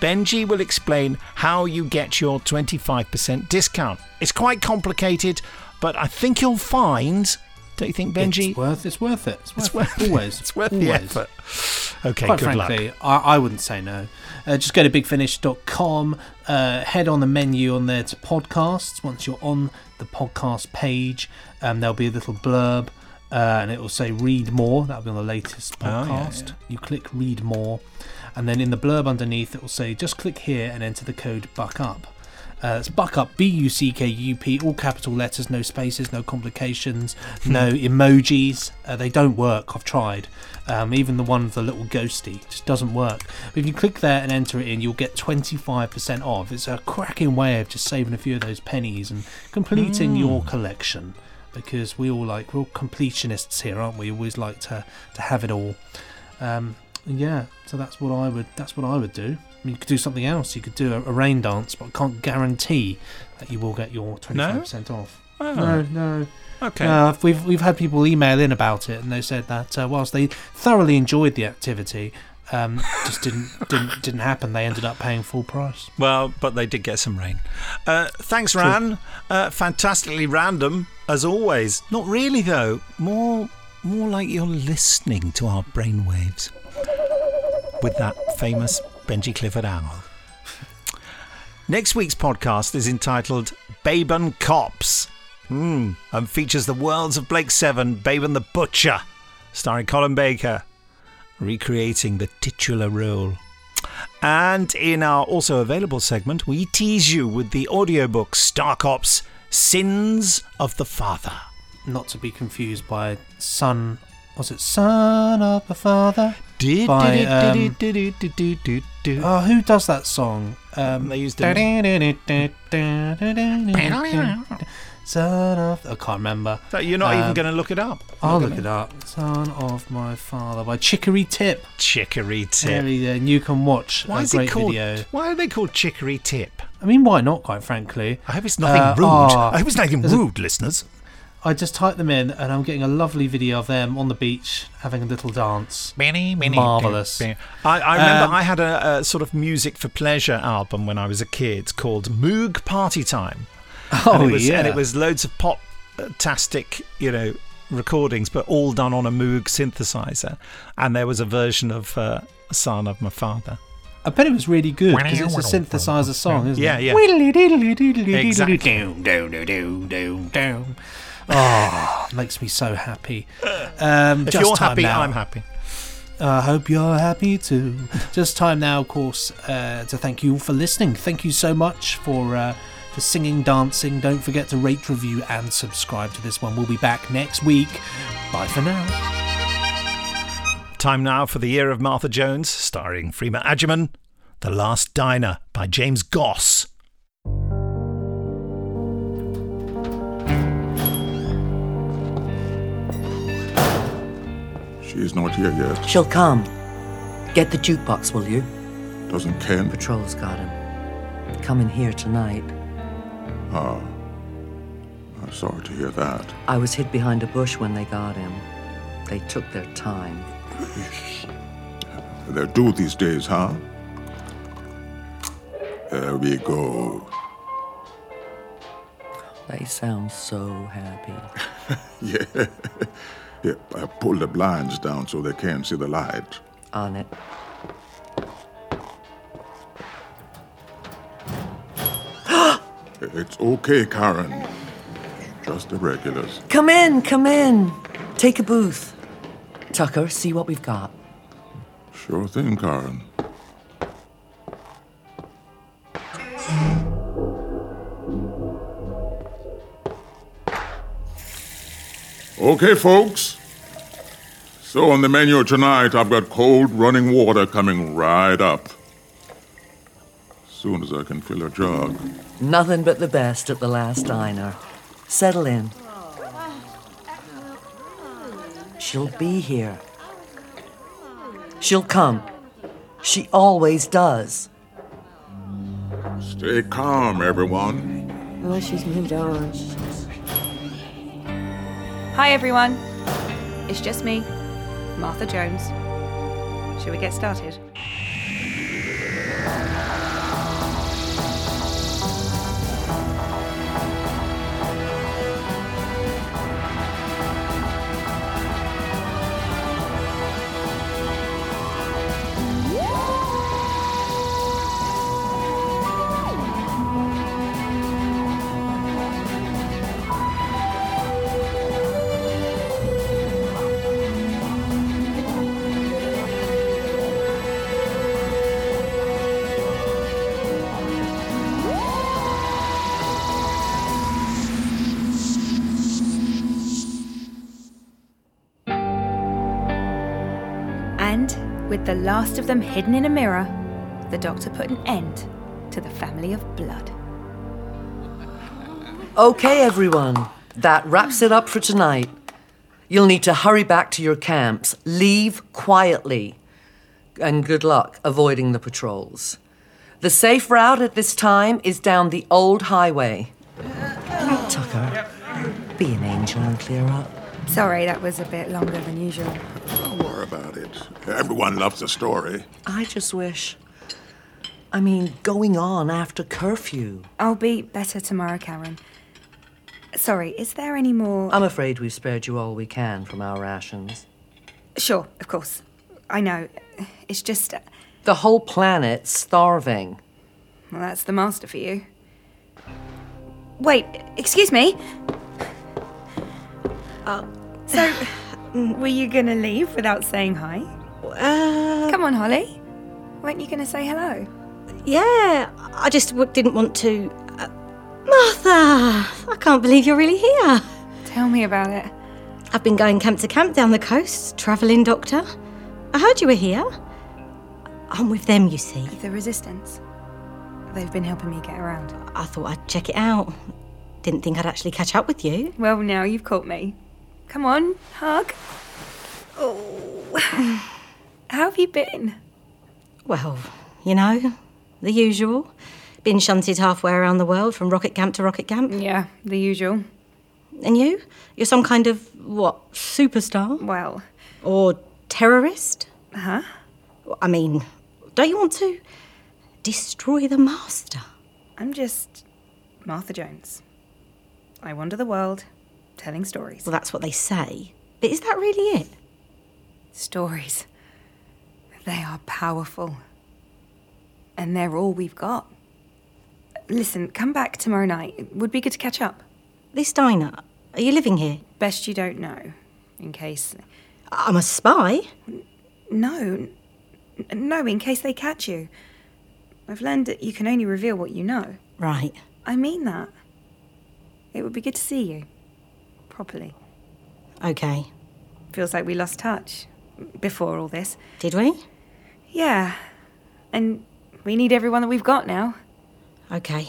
Benji will explain how you get your 25% discount. It's quite complicated, but I think you'll find... Don't you think, Benji? It's worth it. Always. It's worth the effort. Okay, quite good frankly, luck. I wouldn't say no. Just go to bigfinish.com, head on the menu on there to podcasts. Once you're on the podcast page, there'll be a little blurb and it will say read more. That'll be on the latest podcast. Yeah. You click read more, and then in the blurb underneath it will say just click here and enter the code BUCKUP. It's BUCKUP, B-U-C-K-U-P, all capital letters, no spaces, no complications, no emojis. They don't work, I've tried. Even the one with the little ghosty just doesn't work. But if you click there and enter it in, you'll get 25% off. It's a cracking way of just saving a few of those pennies and completing your collection. Because we're all completionists here, aren't we? We always like to have it all. So that's what I would do. I mean, you could do something else. You could do a rain dance, but I can't guarantee that you will get your 25% off. Oh. No. Okay. We've had people email in about it, and they said that whilst they thoroughly enjoyed the activity, just didn't happen. They ended up paying full price. Well, but they did get some rain. Thanks, Ran. Fantastically random as always. Not really though. More like you're listening to our brainwaves with that famous Benji Clifford Owl. Next week's podcast is entitled Baben Cops and features the worlds of Blake Seven, Baben the Butcher, starring Colin Baker, recreating the titular role. And in our also available segment, we tease you with the audiobook Star Cops, Sins of the Father. Not to be confused by Son of My Father? Who does that song? They used it. Son of... I can't remember. So you're not even going to look it up. I'll look it up. Son of My Father by Chicory Tip. Chicory Tip. And you can watch a great video. Why are they called Chicory Tip? I mean, why not, quite frankly? I hope it's nothing rude. I hope it's nothing rude, listeners. I just type them in and I'm getting a lovely video of them on the beach having a little dance. Marvellous. I remember I had a sort of music for pleasure album when I was a kid called Moog Party Time. And it was loads of pop-tastic, recordings, but all done on a Moog synthesizer. And there was a version of Son of My Father. I bet it was really good because it's a synthesizer song, isn't it? Yeah. Exactly. Oh, makes me so happy. If you're happy, now. I'm happy. I hope you're happy too. Just time now, of course, to thank you all for listening. Thank you so much for singing, dancing. Don't forget to rate, review, and subscribe to this one. We'll be back next week. Bye for now. Time now for The Year of Martha Jones, starring Freema Agyeman. The Last Diner by James Goss. She's not here yet. She'll come. Get the jukebox, will you? Doesn't Ken? Patrol's got him. Coming here tonight. Oh. I'm sorry to hear that. I was hid behind a bush when they got him. They took their time. Grace. They're due these days, huh? There we go. They sound so happy. Yeah. Yeah, I pulled the blinds down so they can't see the light. On it. It's okay, Karen. Just irregulars. Come in, come in. Take a booth. Tucker, see what we've got. Sure thing, Karen. Okay, folks. So on the menu tonight, I've got cold running water coming right up. Soon as I can fill a jug. Nothing but the best at the Last Diner. Settle in. She'll be here. She'll come. She always does. Stay calm, everyone. Well, she's moved on. Hi, everyone. It's just me, Martha Jones. Shall we get started? With the last of them hidden in a mirror, the Doctor put an end to the family of blood. Okay, everyone. That wraps it up for tonight. You'll need to hurry back to your camps. Leave quietly. And good luck avoiding the patrols. The safe route at this time is down the old highway. Tucker, be an angel and clear up. Sorry, that was a bit longer than usual. Don't worry about it. Everyone loves a story. I just wish... I mean, going on after curfew. I'll be better tomorrow, Karen. Sorry, is there any more... I'm afraid we've spared you all we can from our rations. Sure, of course. I know. It's just... The whole planet's starving. Well, that's the master for you. Wait, excuse me. So... Were you going to leave without saying hi? Come on, Holly. Weren't you going to say hello? Yeah, I just didn't want to... Martha! I can't believe you're really here. Tell me about it. I've been going camp to camp down the coast, travelling, Doctor. I heard you were here. I'm with them, you see. The Resistance. They've been helping me get around. I thought I'd check it out. Didn't think I'd actually catch up with you. Well, now you've caught me. Come on, hug. Oh, how have you been? Well, you know, the usual. Been shunted halfway around the world from rocket camp to rocket camp. Yeah, the usual. And you? You're some kind of, what, superstar? Well... Or terrorist? Uh-huh. I mean, don't you want to destroy the master? I'm just Martha Jones. I wander the world... telling stories. Well, that's what they say. But is that really it? Stories. They are powerful. And they're all we've got. Listen, come back tomorrow night. It would be good to catch up. This diner, are you living here? Best you don't know, in case... I'm a spy? No, in case they catch you. I've learned that you can only reveal what you know. Right. I mean that. It would be good to see you. Properly. Okay. Feels like we lost touch before all this. Did we? Yeah. And we need everyone that we've got now. Okay.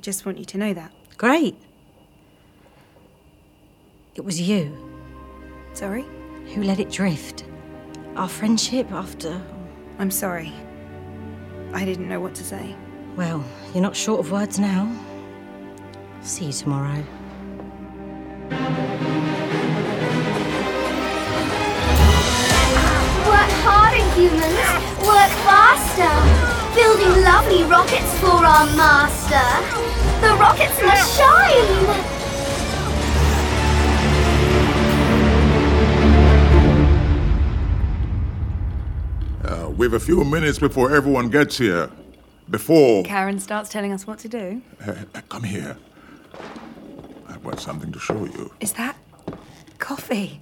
Just want you to know that. Great. It was you. Sorry? Who let it drift. Our friendship after... I'm sorry. I didn't know what to say. Well, you're not short of words now. See you tomorrow. Work harder, humans. Work faster. Building lovely rockets for our master. The rockets must shine. We've a few minutes before everyone gets here. before... Karen starts telling us what to do. Come here. I've got something to show you. Is that coffee?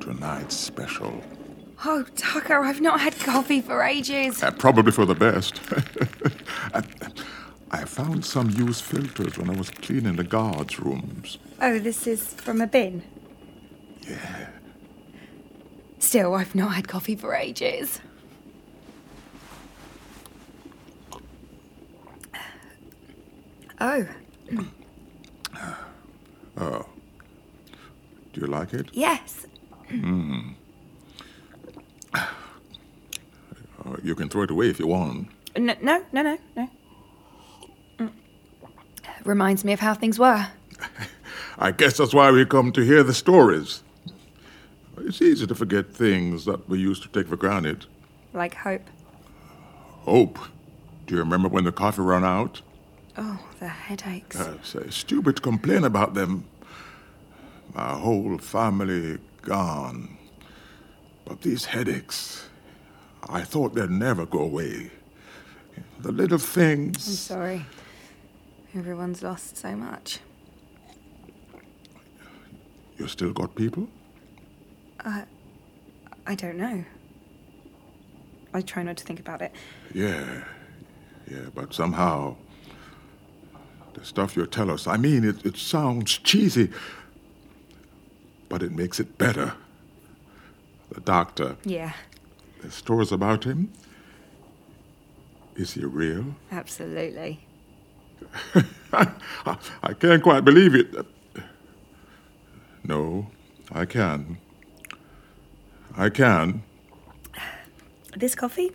Tonight's special. Oh, Tucker, I've not had coffee for ages. Probably for the best. I found some used filters when I was cleaning the guards' rooms. Oh, this is from a bin? Yeah. Still, I've not had coffee for ages. Oh. Oh. Do you like it? Yes. Mm. You can throw it away if you want. No. Reminds me of how things were. I guess that's why we come to hear the stories. It's easy to forget things that we used to take for granted. Like hope. Hope? Do you remember when the coffee ran out? Oh, the headaches. Stupid to complain about them. My whole family gone. But these headaches, I thought they'd never go away. The little things... I'm sorry. Everyone's lost so much. You still got people? I don't know. I try not to think about it. Yeah, but somehow... The stuff you tell us, I mean, it sounds cheesy, but it makes it better. The doctor. Yeah. The stories about him. Is he real? Absolutely. I can't quite believe it. No, I can. This coffee?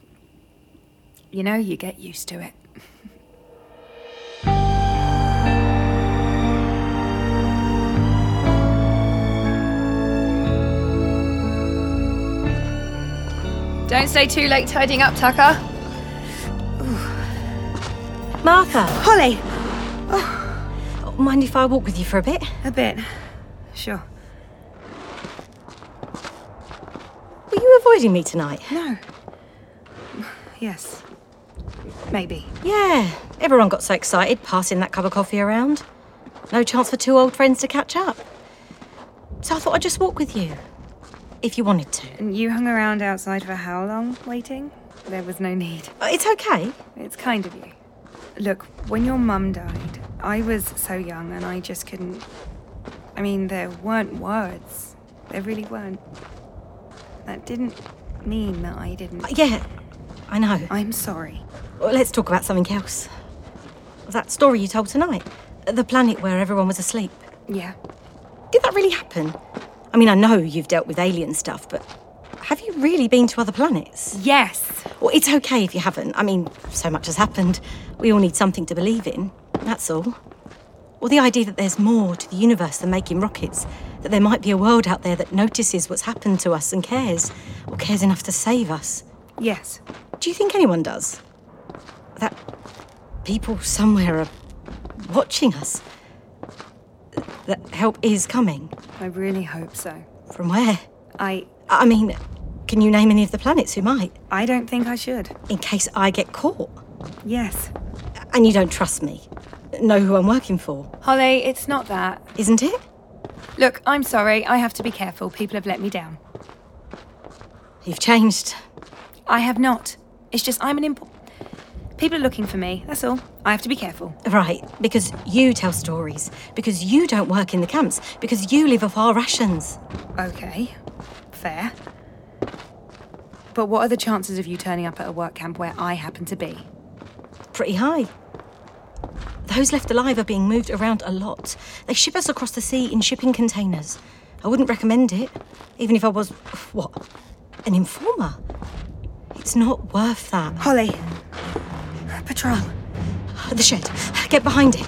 You know, you get used to it. Don't stay too late tidying up, Tucker. Ooh. Martha! Holly! Oh. Mind if I walk with you for a bit? A bit. Sure. Were you avoiding me tonight? No. Yes. Maybe. Yeah. Everyone got so excited passing that cup of coffee around. No chance for two old friends to catch up. So I thought I'd just walk with you. If you wanted to. And you hung around outside for how long, waiting? There was no need. It's okay. It's kind of you. Look, when your mum died, I was so young and I just couldn't... I mean, there weren't words. There really weren't. That didn't mean that I didn't... Yeah, I know. I'm sorry. Well, let's talk about something else. That story you told tonight. The planet where everyone was asleep. Yeah. Did that really happen? I mean, I know you've dealt with alien stuff, but have you really been to other planets? Yes. Well, it's okay if you haven't. I mean, so much has happened. We all need something to believe in, that's all. Or the idea that there's more to the universe than making rockets, that there might be a world out there that notices what's happened to us and cares, or cares enough to save us. Yes. Do you think anyone does? That people somewhere are watching us? That help is coming? I really hope so. From where? I mean, can you name any of the planets who might? I don't think I should. In case I get caught? Yes. And you don't trust me? Know who I'm working for? Holly, it's not that. Isn't it? Look, I'm sorry. I have to be careful. People have let me down. You've changed. I have not. It's just I'm an important... People are looking for me, that's all. I have to be careful. Right, because you tell stories, because you don't work in the camps, because you live off our rations. OK, fair. But what are the chances of you turning up at a work camp where I happen to be? Pretty high. Those left alive are being moved around a lot. They ship us across the sea in shipping containers. I wouldn't recommend it, even if I was, what, an informer? It's not worth that. Holly. Patrol. The shed. Get behind it.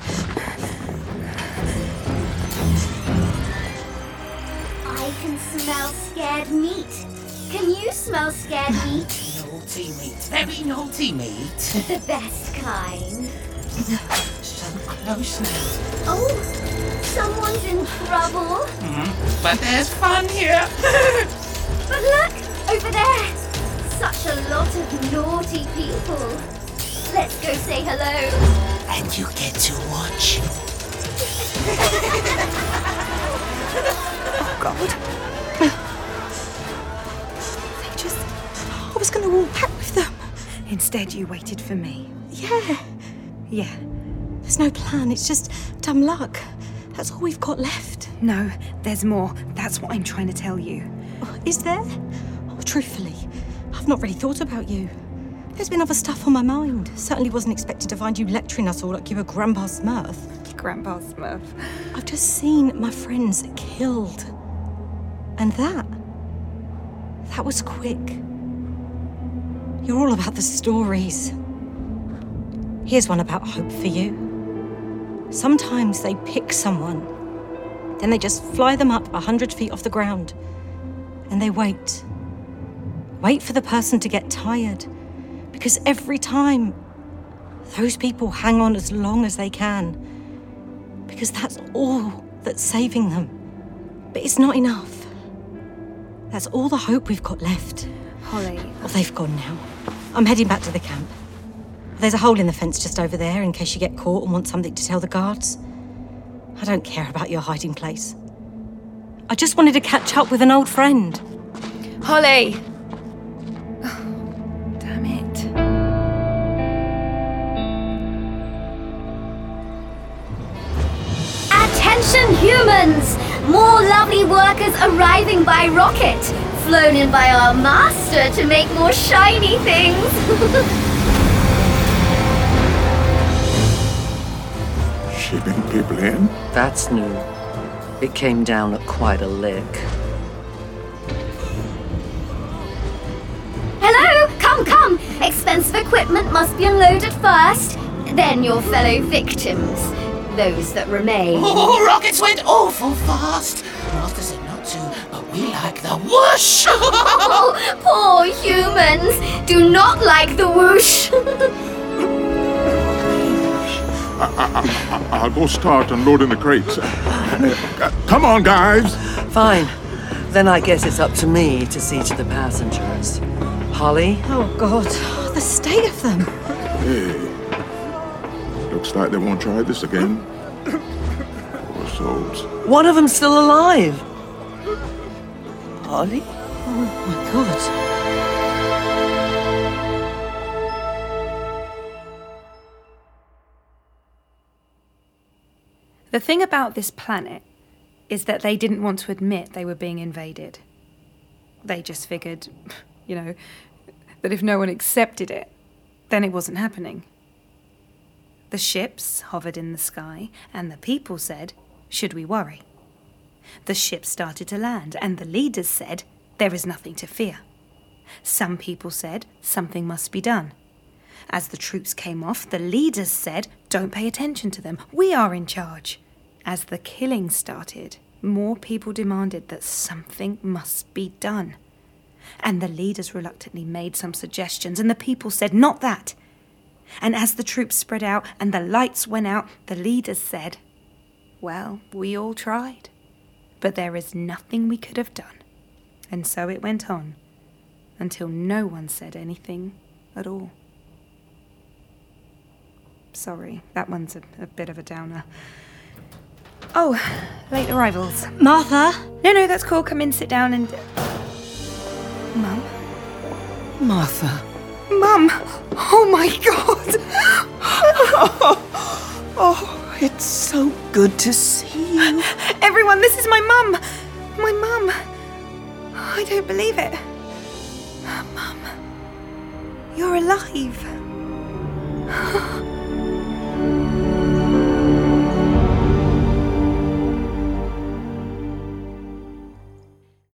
I can smell scared meat. Can you smell scared meat? Naughty meat. Very naughty meat. The best kind. Some close now. Oh, someone's in trouble. Mm-hmm. But there's fun here. But look, over there. Such a lot of naughty people. Let's go say hello. And you get to watch. Oh, God. They just... I was going to walk back with them. Instead, you waited for me. Yeah. Yeah. There's no plan. It's just dumb luck. That's all we've got left. No, there's more. That's what I'm trying to tell you. Is there? Oh, truthfully, I've not really thought about you. There's been other stuff on my mind. Certainly wasn't expecting to find you lecturing us all like you were Grandpa Smurf. Grandpa Smurf. I've just seen my friends killed. And that was quick. You're all about the stories. Here's one about hope for you. Sometimes they pick someone, then they just fly them up 100 feet off the ground, and they wait. Wait for the person to get tired, because every time, those people hang on as long as they can, because that's all that's saving them. But it's not enough. That's all the hope we've got left. Holly. Well, they've gone now. I'm heading back to the camp. There's a hole in the fence just over there in case you get caught and want something to tell the guards. I don't care about your hiding place. I just wanted to catch up with an old friend. Holly! Oh, damn it. Attention humans! More lovely workers arriving by rocket, flown in by our master to make more shiny things. Shipping people in? That's new. It came down at quite a lick. Hello! Come! Expensive equipment must be unloaded first, then your fellow victims, those that remain. Oh, rockets went awful fast! Martha said not to, but we like the whoosh! Oh, poor humans do not like the whoosh! I'll go start unloading the crates. Come on, guys! Fine. Then I guess it's up to me to see to the passengers. Holly? Oh, God. Oh, the state of them. Hey. Looks like they won't try this again. Poor souls. One of them's still alive. Holly? Oh, my God. The thing about this planet is that they didn't want to admit they were being invaded. They just figured, you know, that if no one accepted it, then it wasn't happening. The ships hovered in the sky, and the people said, "Should we worry?" The ships started to land, and the leaders said, "There is nothing to fear." Some people said, "Something must be done." As the troops came off, the leaders said, "Don't pay attention to them. We are in charge." As the killing started, more people demanded that something must be done. And the leaders reluctantly made some suggestions, and the people said, "Not that." And as the troops spread out and the lights went out, the leaders said, "Well, we all tried, but there is nothing we could have done." And so it went on, until no one said anything at all. Sorry, that one's a bit of a downer. Oh, late arrivals. Martha? No, that's cool. Come in, sit down and... Mum? Martha. Mum! Oh, my God! Oh, it's so good to see you. Everyone, this is my mum! My mum! I don't believe it. Mum, you're alive.